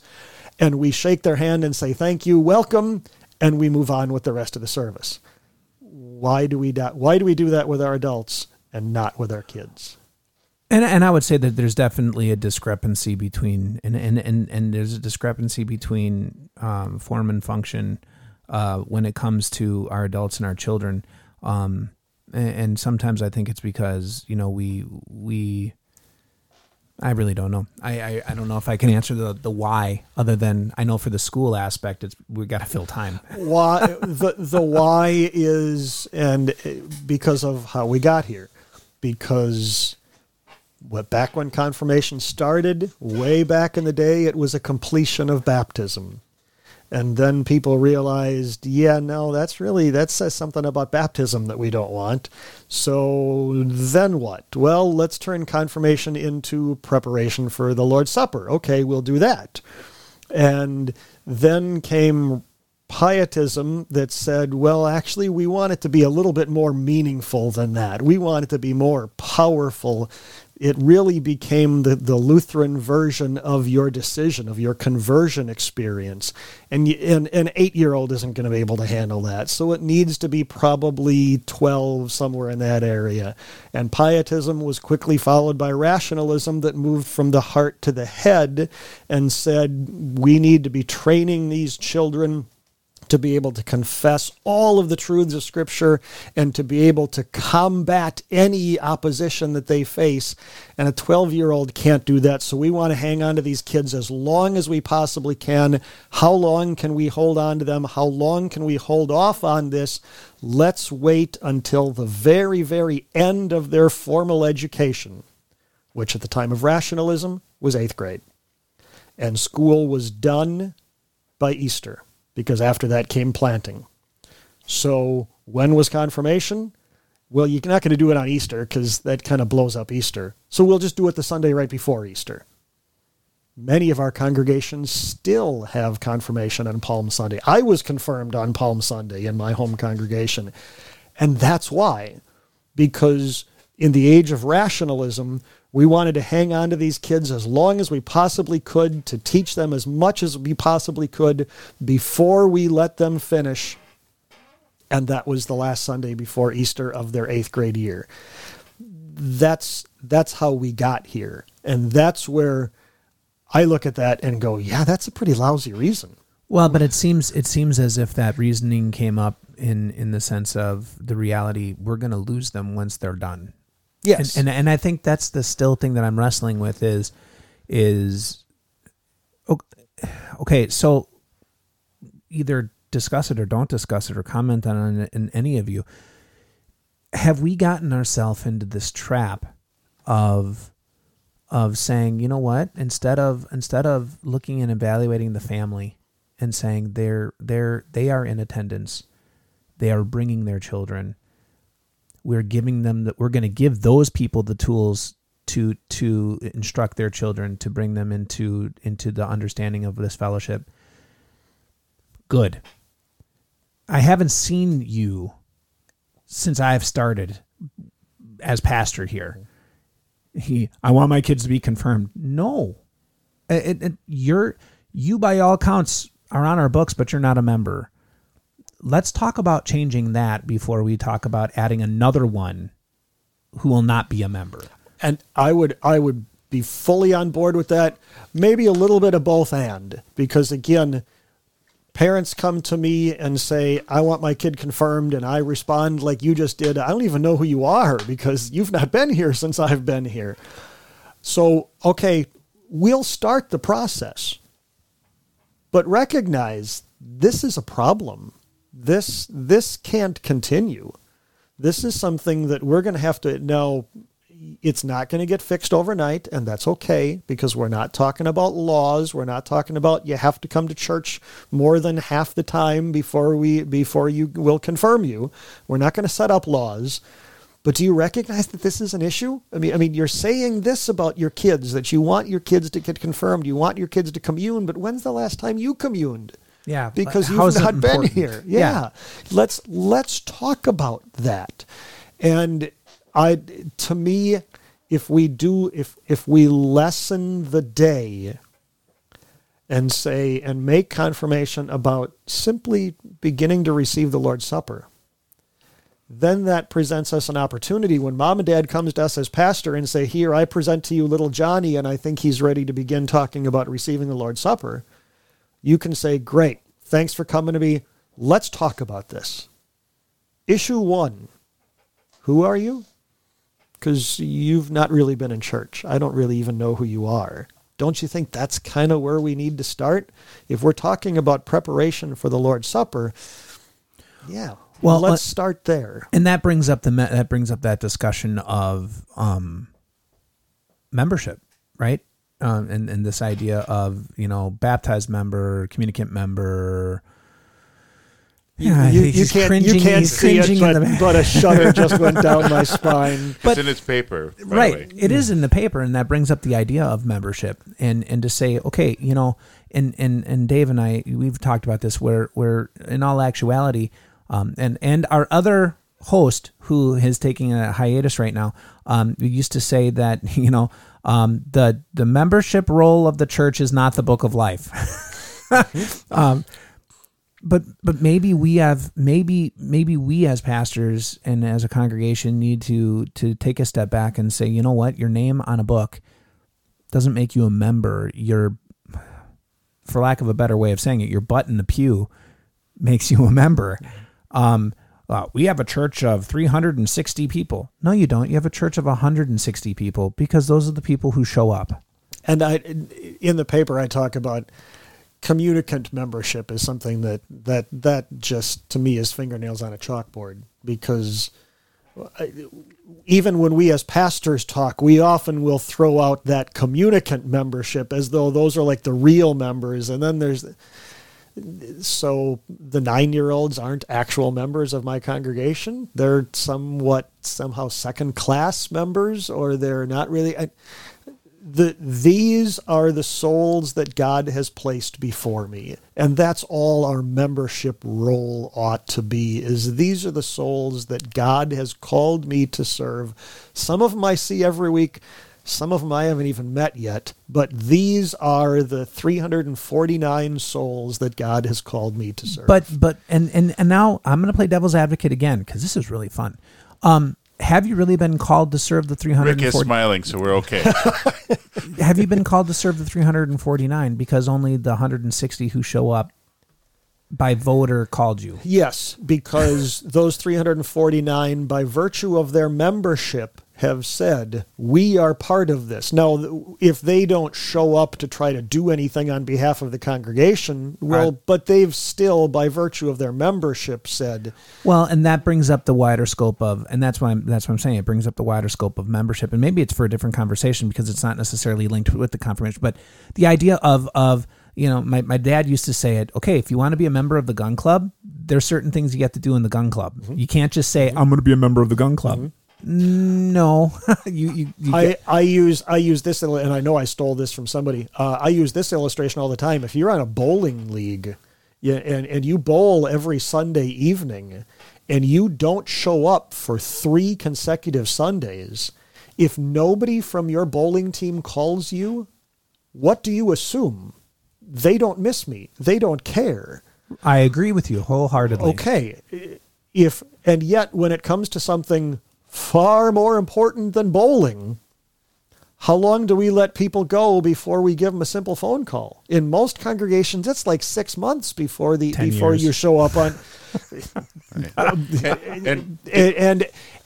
and we shake their hand and say, thank you, welcome, and we move on with the rest of the service. Why do we do that with our adults and not with our kids? And I would say that there's definitely a discrepancy between and there's a discrepancy between form and function when it comes to our adults and our children. And sometimes I think it's because we I really don't know. I don't know if I can answer the why, other than I know for the school aspect, we've got to fill time. Why the why is, and because of how we got here, because back when confirmation started, way back in the day, it was a completion of baptism. And then people realized, that says something about baptism that we don't want. So then what? Well, let's turn confirmation into preparation for the Lord's Supper. Okay, we'll do that. And then came pietism that said, well, actually, we want it to be a little bit more meaningful than that. We want it to be more powerful. It really became the Lutheran version of your decision, of your conversion experience. And an 8-year-old isn't going to be able to handle that. So it needs to be probably 12, somewhere in that area. And pietism was quickly followed by rationalism that moved from the heart to the head and said, we need to be training these children to be able to confess all of the truths of Scripture and to be able to combat any opposition that they face. And a 12-year-old can't do that, so we want to hang on to these kids as long as we possibly can. How long can we hold on to them? How long can we hold off on this? Let's wait until the very, very end of their formal education, which at the time of rationalism was 8th grade. And school was done by Easter, because after that came planting. So when was confirmation? Well, you're not going to do it on Easter because that kind of blows up Easter. So we'll just do it the Sunday right before Easter. Many of our congregations still have confirmation on Palm Sunday. I was confirmed on Palm Sunday in my home congregation. And that's why. Because in the age of rationalism, we wanted to hang on to these kids as long as we possibly could, to teach them as much as we possibly could before we let them finish. And that was the last Sunday before Easter of their 8th grade year. That's how we got here. And that's where I look at that and go, yeah, that's a pretty lousy reason. Well, but it seems as if that reasoning came up in the sense of the reality, we're going to lose them once they're done. Yes. And I think that's the still thing that I'm wrestling with is okay, so either discuss it or don't discuss it or comment on it in any of you. Have we gotten ourselves into this trap of saying, you know what, instead of looking and evaluating the family and saying they are in attendance, they are bringing their children, we're going to give those people the tools to instruct their children, to bring them into the understanding of this fellowship. Good. I haven't seen you since I've started as pastor here. I want my kids to be confirmed. No, you by all counts are on our books, but you're not a member. Let's talk about changing that before we talk about adding another one who will not be a member. And I would be fully on board with that. Maybe a little bit of both, and because again, parents come to me and say, I want my kid confirmed, and I respond like you just did, I don't even know who you are because you've not been here since I've been here. So, okay, we'll start the process, but recognize this is a problem. This can't continue. This is something that we're going to have to now. It's not going to get fixed overnight, and that's okay, because we're not talking about laws. We're not talking about you have to come to church more than half the time before you will confirm you. We're not going to set up laws. But do you recognize that this is an issue? I mean, you're saying this about your kids, that you want your kids to get confirmed, you want your kids to commune, but when's the last time you communed? Yeah, because you've not been here. Yeah. Let's talk about that. And to me, if we lessen the day and say and make confirmation about simply beginning to receive the Lord's Supper, then that presents us an opportunity when mom and dad comes to us as pastor and say, here, I present to you little Johnny, and I think he's ready to begin talking about receiving the Lord's Supper. You can say, great, thanks for coming to me. Let's talk about this. Issue one, who are you? Because you've not really been in church. I don't really even know who you are. Don't you think that's kind of where we need to start? If we're talking about preparation for the Lord's Supper, yeah, well, let's start there. And that brings up that discussion of membership, right? And this idea of, baptized member, communicant member. Yeah, you can't see it, but a shudder just went down my spine. It's in its paper. Right. It is in the paper, and that brings up the idea of membership and to say, okay, and Dave and I, we've talked about this where in all actuality, and our other host who is taking a hiatus right now, we used to say that, the membership role of the church is not the book of life. But maybe we as pastors and as a congregation need to take a step back and say, you know what, your name on a book doesn't make you a member. Your, for lack of a better way of saying it, your butt in the pew makes you a member. We have a church of 360 people. No, you don't. You have a church of 160 people because those are the people who show up. And in the paper I talk about communicant membership is something that just, to me, is fingernails on a chalkboard, because even when we as pastors talk, we often will throw out that communicant membership as though those are like the real members. And then so the 9-year-olds aren't actual members of my congregation. They're somehow second class members, or they're not really. These are the souls that God has placed before me. And that's all our membership role ought to be, is these are the souls that God has called me to serve. Some of them I see every week. Some of them I haven't even met yet. But these are the 349 souls that God has called me to serve. But now I'm going to play devil's advocate again, because this is really fun. Have you really been called to serve the 349? Rick is smiling, so we're okay. Have you been called to serve the 349? Because only the 160 who show up by vote are called you. Yes, because those 349, by virtue of their membership, have said, we are part of this. Now, if they don't show up to try to do anything on behalf of the congregation, well, but they've still, by virtue of their membership, said... Well, and that brings up the wider scope of, and that's what I'm saying, it brings up the wider scope of membership, and maybe it's for a different conversation because it's not necessarily linked with the confirmation, but the idea of you know, my dad used to say it, okay, if you want to be a member of the gun club, there's certain things you have to do in the gun club. Mm-hmm. You can't just say, I'm going to be a member of the gun club. Mm-hmm. No, you I use this, and I know I stole this from somebody. I use this illustration all the time. If you're on a bowling league, and you bowl every Sunday evening, and you don't show up for 3 consecutive Sundays, if nobody from your bowling team calls you, what do you assume? They don't miss me. They don't care. I agree with you wholeheartedly. Okay, and yet when it comes to something far more important than bowling, how long do we let people go before we give them a simple phone call? In most congregations, it's like 6 months before you show up on.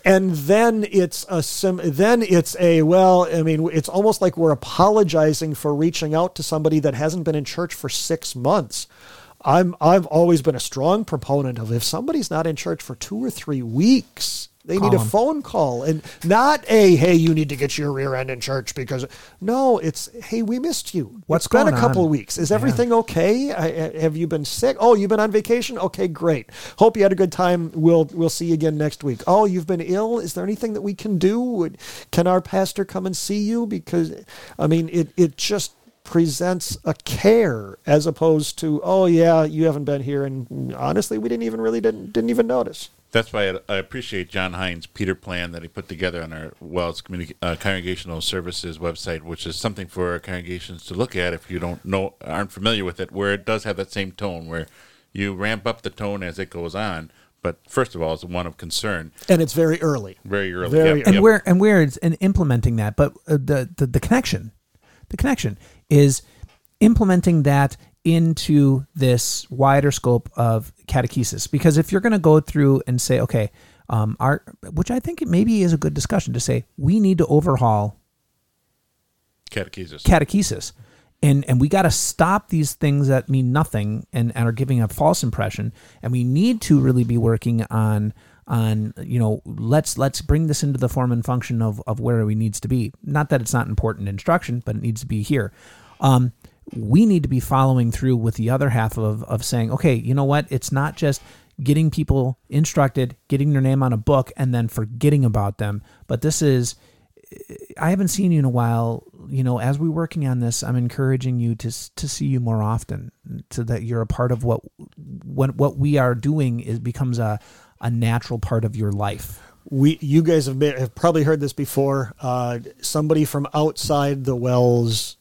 And then it's almost like we're apologizing for reaching out to somebody that hasn't been in church for 6 months. I've always been a strong proponent of, if somebody's not in church for 2 or 3 weeks, they need a phone call, and not a, hey, you need to get your rear end in church because, no, it's, hey, we missed you. What's going on? It's been a couple of weeks. Is everything okay? Have you been sick? Oh, you've been on vacation? Okay, great. Hope you had a good time. We'll see you again next week. Oh, you've been ill? Is there anything that we can do? Can our pastor come and see you? Because, I mean, it just presents a care as opposed to, oh, yeah, you haven't been here, and honestly, we didn't even notice. That's why I appreciate John Hines' Peter Plan that he put together on our WELS Congregational Services website, which is something for our congregations to look at if you aren't familiar with it, where it does have that same tone, where you ramp up the tone as it goes on. But first of all, it's one of concern, and it's very early, very early, very early. And we're implementing that. But the connection is implementing that into this wider scope of catechesis, because if you're going to go through and say, okay, which I think it maybe is a good discussion to say, we need to overhaul catechesis, and we got to stop these things that mean nothing and are giving a false impression, and we need to really be working on you know, let's bring this into the form and function of where it needs to be. Not that it's not important instruction, but it needs to be here. We need to be following through with the other half of saying, okay, you know what? It's not just getting people instructed, getting their name on a book, and then forgetting about them. But this is, I haven't seen you in a while. You know, as we're working on this, I'm encouraging you to see you more often, so that you're a part of what we are doing becomes a natural part of your life. You guys have probably heard this before. Somebody from outside the WELS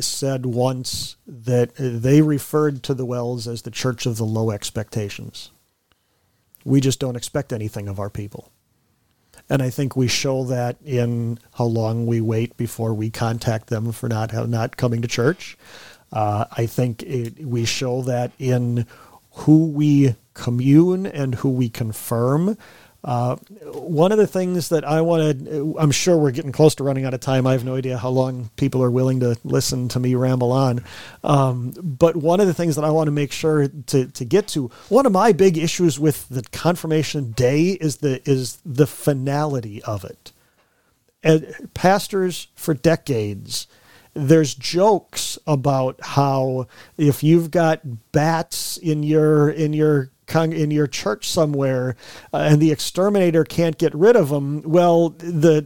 said once that they referred to the WELS as the church of the low expectations. We just don't expect anything of our people. And I think we show that in how long we wait before we contact them for not coming to church. I think we show that in who we commune and who we confirm. One of the things that I'm sure we're getting close to running out of time. I have no idea how long people are willing to listen to me ramble on. But one of the things that I want to make sure to get to, one of my big issues with the confirmation day is the finality of it. And pastors for decades, there's jokes about how if you've got bats in your church somewhere, and the exterminator can't get rid of them, well, the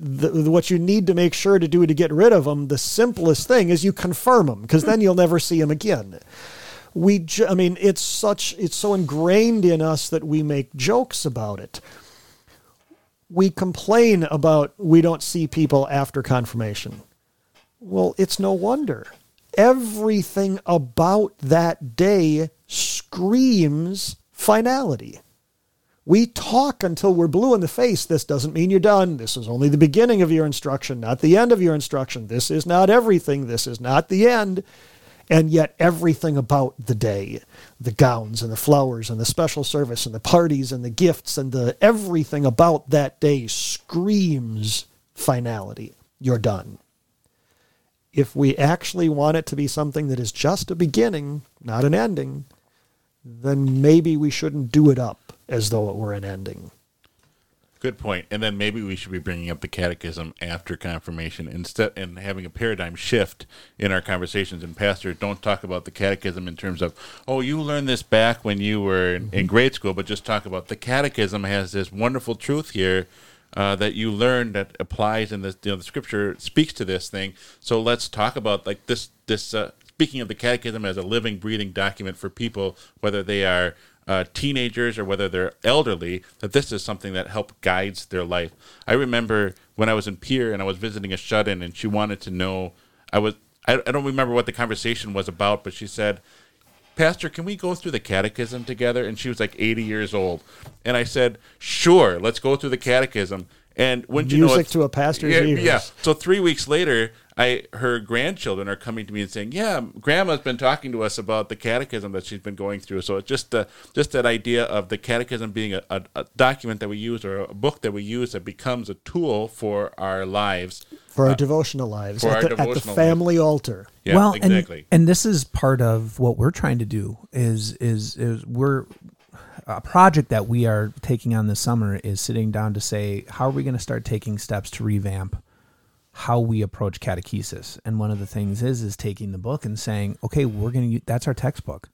what you need to make sure to do to get rid of them, the simplest thing is you confirm them, because then you'll never see them again. It's so ingrained in us that we make jokes about it. We complain about we don't see people after confirmation. Well, it's no wonder. Everything about that day screams finality. We talk until we're blue in the face. This doesn't mean you're done. This is only the beginning of your instruction, not the end of your instruction. This is not everything. This is not the end. And yet everything about the day, the gowns and the flowers and the special service and the parties and the gifts and the everything about that day screams finality. You're done. If we actually want it to be something that is just a beginning, not an ending, then maybe we shouldn't do it up as though it were an ending. Good point. And then maybe we should be bringing up the catechism after confirmation instead, and having a paradigm shift in our conversations. And pastors, don't talk about the catechism in terms of, oh, you learned this back when you were in grade school, but just talk about the catechism has this wonderful truth here that you learned that applies in this, you know, the scripture speaks to this thing. So let's talk about like this speaking of the catechism as a living, breathing document for people, whether they are teenagers or whether they're elderly, that this is something that helps guides their life. I remember when I was in Pierre and I was visiting a shut-in, and she wanted to know, I don't remember what the conversation was about, but she said, Pastor, can we go through the catechism together? And she was like 80 years old. And I said, sure, let's go through the catechism. And wouldn't you know, music to a pastor's ears. Yeah. So 3 weeks later, her grandchildren are coming to me and saying, "Yeah, Grandma's been talking to us about the catechism that she's been going through." So it's just that idea of the catechism being a document that we use, or a book that we use, that becomes a tool for our lives, for our devotional lives, at the family altar. Yeah, well, exactly. And this is part of what we're trying to do. Is we're. A project that we are taking on this summer is sitting down to say, how are we going to start taking steps to revamp how we approach catechesis? And one of the things is taking the book and saying, okay, we're going to use, that's our textbook.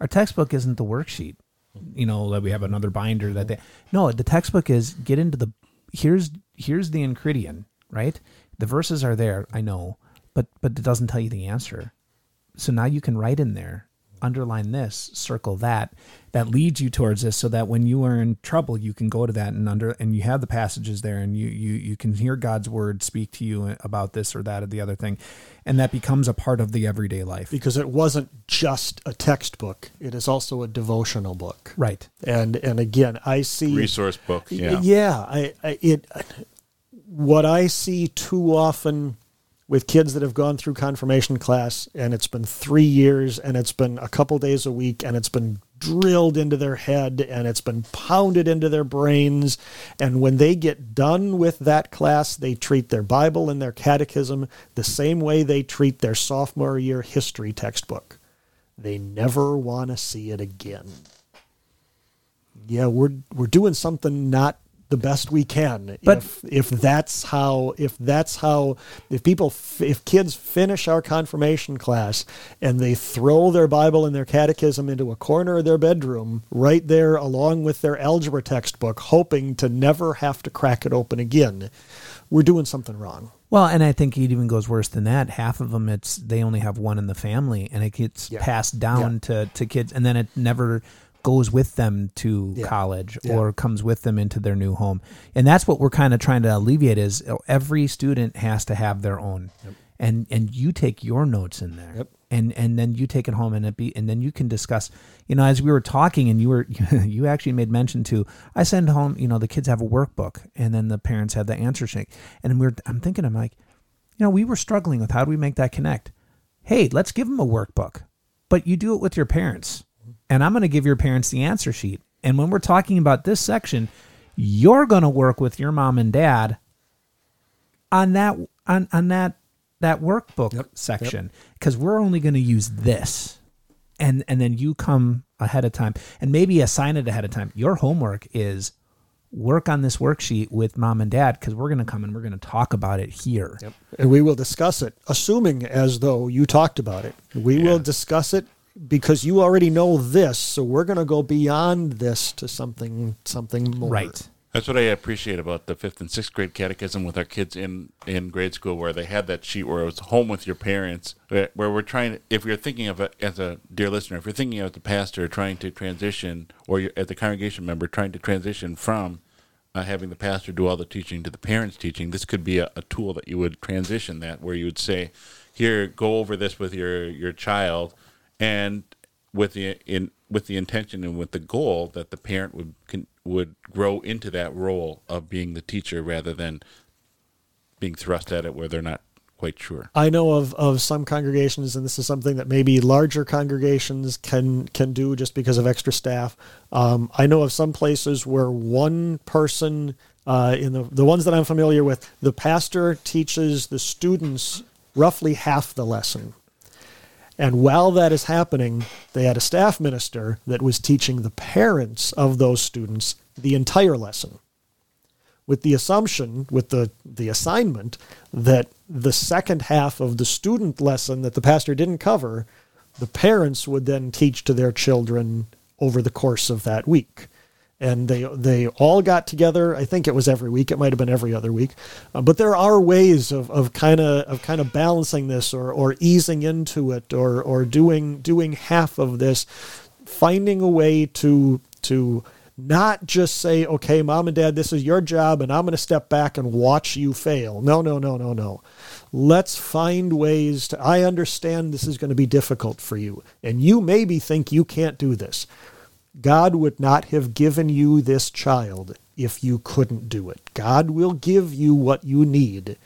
Our textbook isn't the worksheet, you know, that we have another binder that they, no, the textbook is get into the, here's the Enchiridion, right? The verses are there. I know, but it doesn't tell you the answer. So now you can write in there, underline this, circle that leads you towards this, so that when you are in trouble, you can go to that and you have the passages there, and you can hear God's word speak to you about this or that or the other thing. And that becomes a part of the everyday life. Because it wasn't just a textbook. It is also a devotional book. Right. And again, I see... resource book, yeah. Yeah. What I see too often... with kids that have gone through confirmation class, and it's been 3 years, and it's been a couple days a week, and it's been drilled into their head, and it's been pounded into their brains. And when they get done with that class, they treat their Bible and their catechism the same way they treat their sophomore year history textbook. They never want to see it again. Yeah, we're doing something not the best we can, but if kids finish our confirmation class and they throw their Bible and their catechism into a corner of their bedroom right there along with their algebra textbook, hoping to never have to crack it open again, we're doing something wrong. Well, and I think it even goes worse than that. Half of them, they only have one in the family, and it gets passed down to kids, and then it never goes with them to college or comes with them into their new home. And that's what we're kind of trying to alleviate, is every student has to have their own. Yep. And you take your notes in there. Yep. And then you take it home, and then you can discuss, you know, as we were talking, and you actually made mention to, I send home, you know, the kids have a workbook, and then the parents have the answer sheet. And I'm like, you know, we were struggling with how do we make that connect? Hey, let's give them a workbook, but you do it with your parents. And I'm going to give your parents the answer sheet. And when we're talking about this section, you're going to work with your mom and dad on that workbook section, because we're only going to use this. And then you come ahead of time and maybe assign it ahead of time. Your homework is work on this worksheet with mom and dad, because we're going to come and we're going to talk about it here. Yep. And we will discuss it, assuming as though you talked about it. We will discuss it, because you already know this, so we're going to go beyond this to something more. Right. That's what I appreciate about the 5th and 6th grade catechism with our kids in grade school, where they had that sheet where it was home with your parents, where we're trying to, if you're thinking of it as a dear listener, if you're thinking of the pastor trying to transition, or you're, as a congregation member, trying to transition from having the pastor do all the teaching to the parents teaching, this could be a tool that you would transition that, where you would say, here, go over this with your child, and with the in with the intention and with the goal that the parent would grow into that role of being the teacher rather than being thrust at it where they're not quite sure. I know of some congregations, and this is something that maybe larger congregations can do just because of extra staff. I know of some places where one person, in the ones that I'm familiar with, the pastor teaches the students roughly half the lesson. And while that is happening, they had a staff minister that was teaching the parents of those students the entire lesson, with the assumption, with the assignment, that the second half of the student lesson that the pastor didn't cover, the parents would then teach to their children over the course of that week. And they all got together. I think it was every week. It might have been every other week. But there are ways of kind of balancing this or easing into it or doing half of this, finding a way to not just say, okay, mom and dad, this is your job, and I'm going to step back and watch you fail. No. Let's find ways to, I understand this is going to be difficult for you, and you maybe think you can't do this. God would not have given you this child if you couldn't do it. God will give you what you need,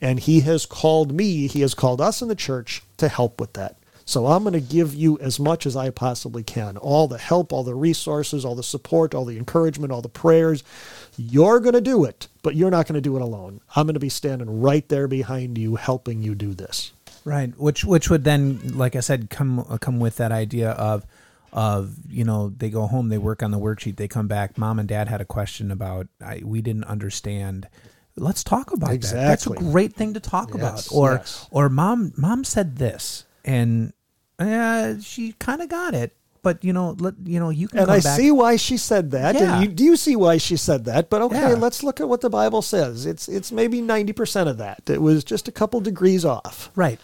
and he has called me, he has called us in the church to help with that. So I'm going to give you as much as I possibly can. All the help, all the resources, all the support, all the encouragement, all the prayers. You're going to do it, but you're not going to do it alone. I'm going to be standing right there behind you, helping you do this. Right, which would then, like I said, come with that idea of, you know, they go home, they work on the worksheet, they come back, mom and dad had a question about, we didn't understand. Let's talk about that. That's a great thing to talk about. Or mom said this, and she kind of got it, but you can. And I see why she said that. Yeah. And you see why she said that? But okay, Let's look at what the Bible says. It's maybe 90% of that. It was just a couple degrees off. Right.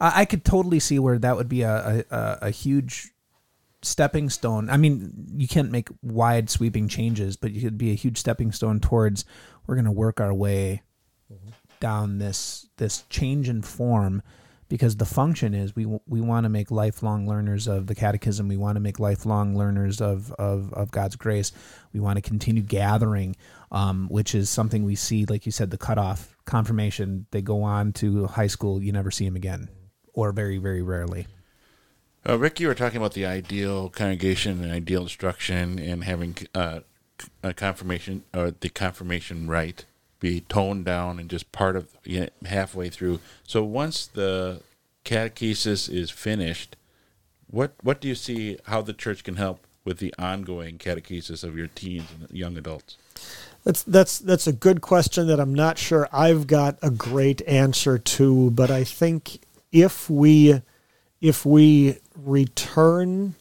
I could totally see where that would be a huge stepping stone. I mean, you can't make wide sweeping changes, but it could be a huge stepping stone towards we're going to work our way down this change in form. Because the function is we want to make lifelong learners of the catechism. We want to make lifelong learners of God's grace. We want to continue gathering, which is something we see, like you said, the cutoff confirmation. They go on to high school. You never see them again, or very, very rarely. Rick, you were talking about the ideal congregation and ideal instruction and having a confirmation or the confirmation rite be toned down and just part of halfway through. So once the catechesis is finished, what do you see how the church can help with the ongoing catechesis of your teens and young adults? That's a good question that I'm not sure I've got a great answer to, but I think if we return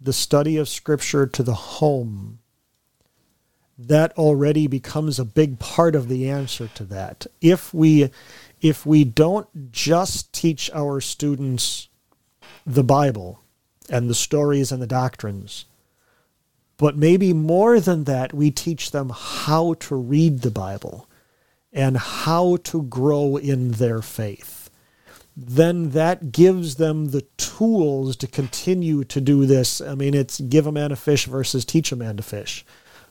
the study of Scripture to the home, that already becomes a big part of the answer to that. If we don't just teach our students the Bible and the stories and the doctrines, but maybe more than that, we teach them how to read the Bible and how to grow in their faith, then that gives them the tools to continue to do this. I mean, it's give a man a fish versus teach a man to fish.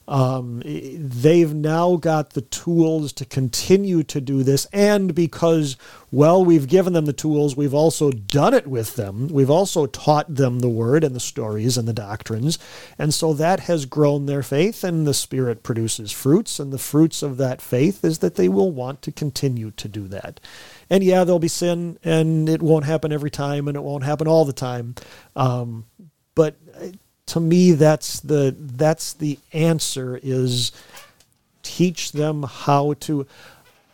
They've now got the tools to continue to do this, and because, well, we've given them the tools, we've also done it with them. We've also taught them the word and the stories and the doctrines, and so that has grown their faith, and the Spirit produces fruits, and the fruits of that faith is that they will want to continue to do that. And yeah, there'll be sin, and it won't happen every time, and it won't happen all the time, but to me, that's the answer is teach them how to.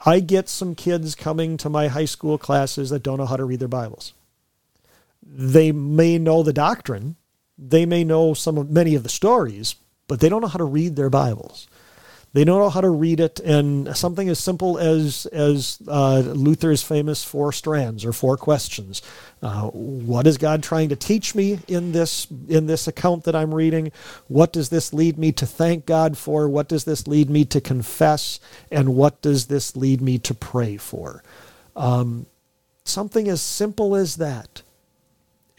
I get some kids coming to my high school classes that don't know how to read their Bibles. They may know the doctrine. They may know many of the stories, but they don't know how to read their Bibles. They don't know how to read it, and something as simple as Luther's famous 4 strands or 4 questions. What is God trying to teach me in this account that I'm reading? What does this lead me to thank God for? What does this lead me to confess? And what does this lead me to pray for? Something as simple as that.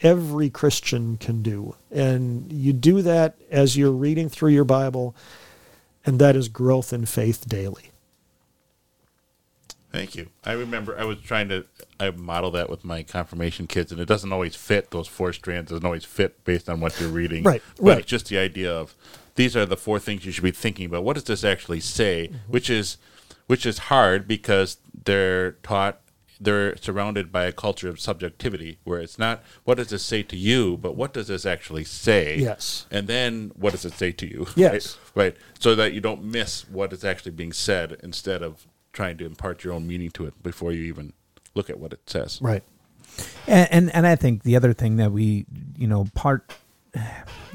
every Christian can do. And you do that as you're reading through your Bible, and that is growth in faith daily. Thank you. I remember I was trying to model that with my confirmation kids, and it doesn't always fit. Those four strands doesn't always fit based on what you're reading. Right, but right. It's just the idea of these are the four things you should be thinking about. What does this actually say? Mm-hmm. Which is hard because they're surrounded by a culture of subjectivity where it's not what does this say to you, but what does this actually say? Yes. And then what does it say to you? Yes. Right. So that you don't miss what is actually being said instead of trying to impart your own meaning to it before you even look at what it says. Right. And I think the other thing that we,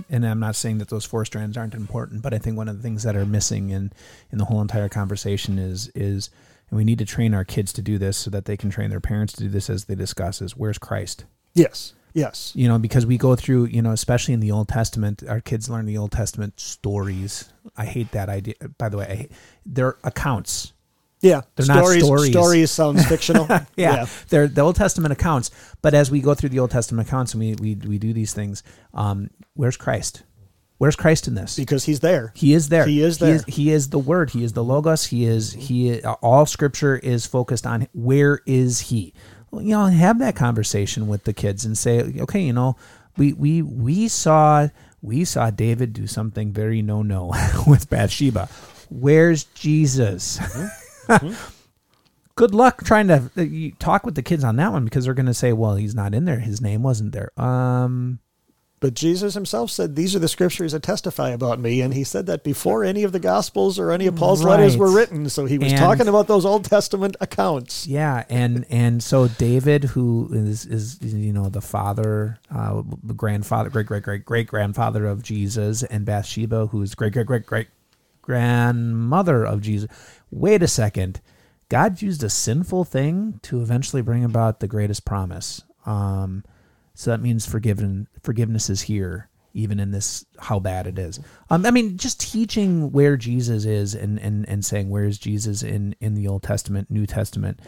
and I'm not saying that those four strands aren't important, but I think one of the things that are missing in the whole entire conversation is and we need to train our kids to do this so that they can train their parents to do this as they discuss is where's Christ? Yes. Yes. Because we go through, especially in the Old Testament, our kids learn the Old Testament stories. I hate that idea. By the way, they're accounts. Yeah. They're stories, not stories. Stories sounds fictional. Yeah. They're the Old Testament accounts. But as we go through the Old Testament accounts and we do these things, where's Christ? Where's Christ in this? Because he's there. He is there. He is there. He is the Word. He is the Logos. All Scripture is focused on where is he? Well, have that conversation with the kids and say, okay, we saw David do something very no with Bathsheba. Where's Jesus? Good luck trying to talk with the kids on that one because they're going to say, well, he's not in there. His name wasn't there. But Jesus himself said, these are the scriptures that testify about me. And he said that before any of the Gospels or any of Paul's letters were written. So he was talking about those Old Testament accounts. Yeah. And so David, who is the father, grandfather, great-great-great-great-grandfather of Jesus, and Bathsheba, who is great-great-great-great-grandmother of Jesus. Wait a second. God used a sinful thing to eventually bring about the greatest promise. So that means forgiveness is here, even in this, how bad it is. Just teaching where Jesus is and saying, where is Jesus in the Old Testament, New Testament,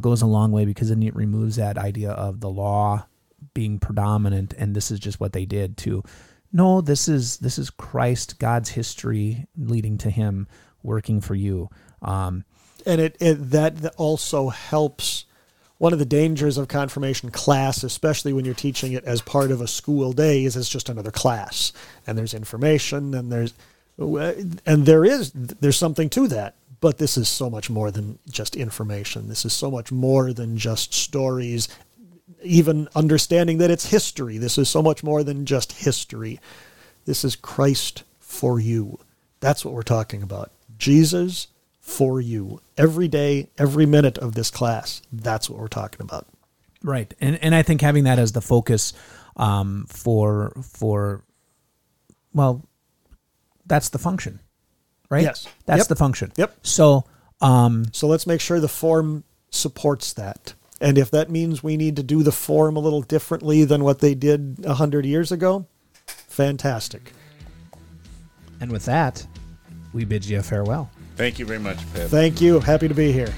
goes a long way because then it removes that idea of the law being predominant and this is just what they did too. No, this is Christ, God's history leading to him, working for you. And it that also helps. One of the dangers of confirmation class, especially when you're teaching it as part of a school day, is it's just another class, and there's information, and there's something to that. But this is so much more than just information. This is so much more than just stories. Even understanding that it's history. This is so much more than just history. This is Christ for you. That's what we're talking about. Jesus for you. Every day, every minute of this class, that's what we're talking about. Right. And I think having that as the focus that's the function, right? Yes. That's the function. Yep. So let's make sure the form supports that. And if that means we need to do the form a little differently than what they did 100 years ago, fantastic. And with that, we bid you a farewell. Thank you very much, Pat. Thank you. Happy to be here.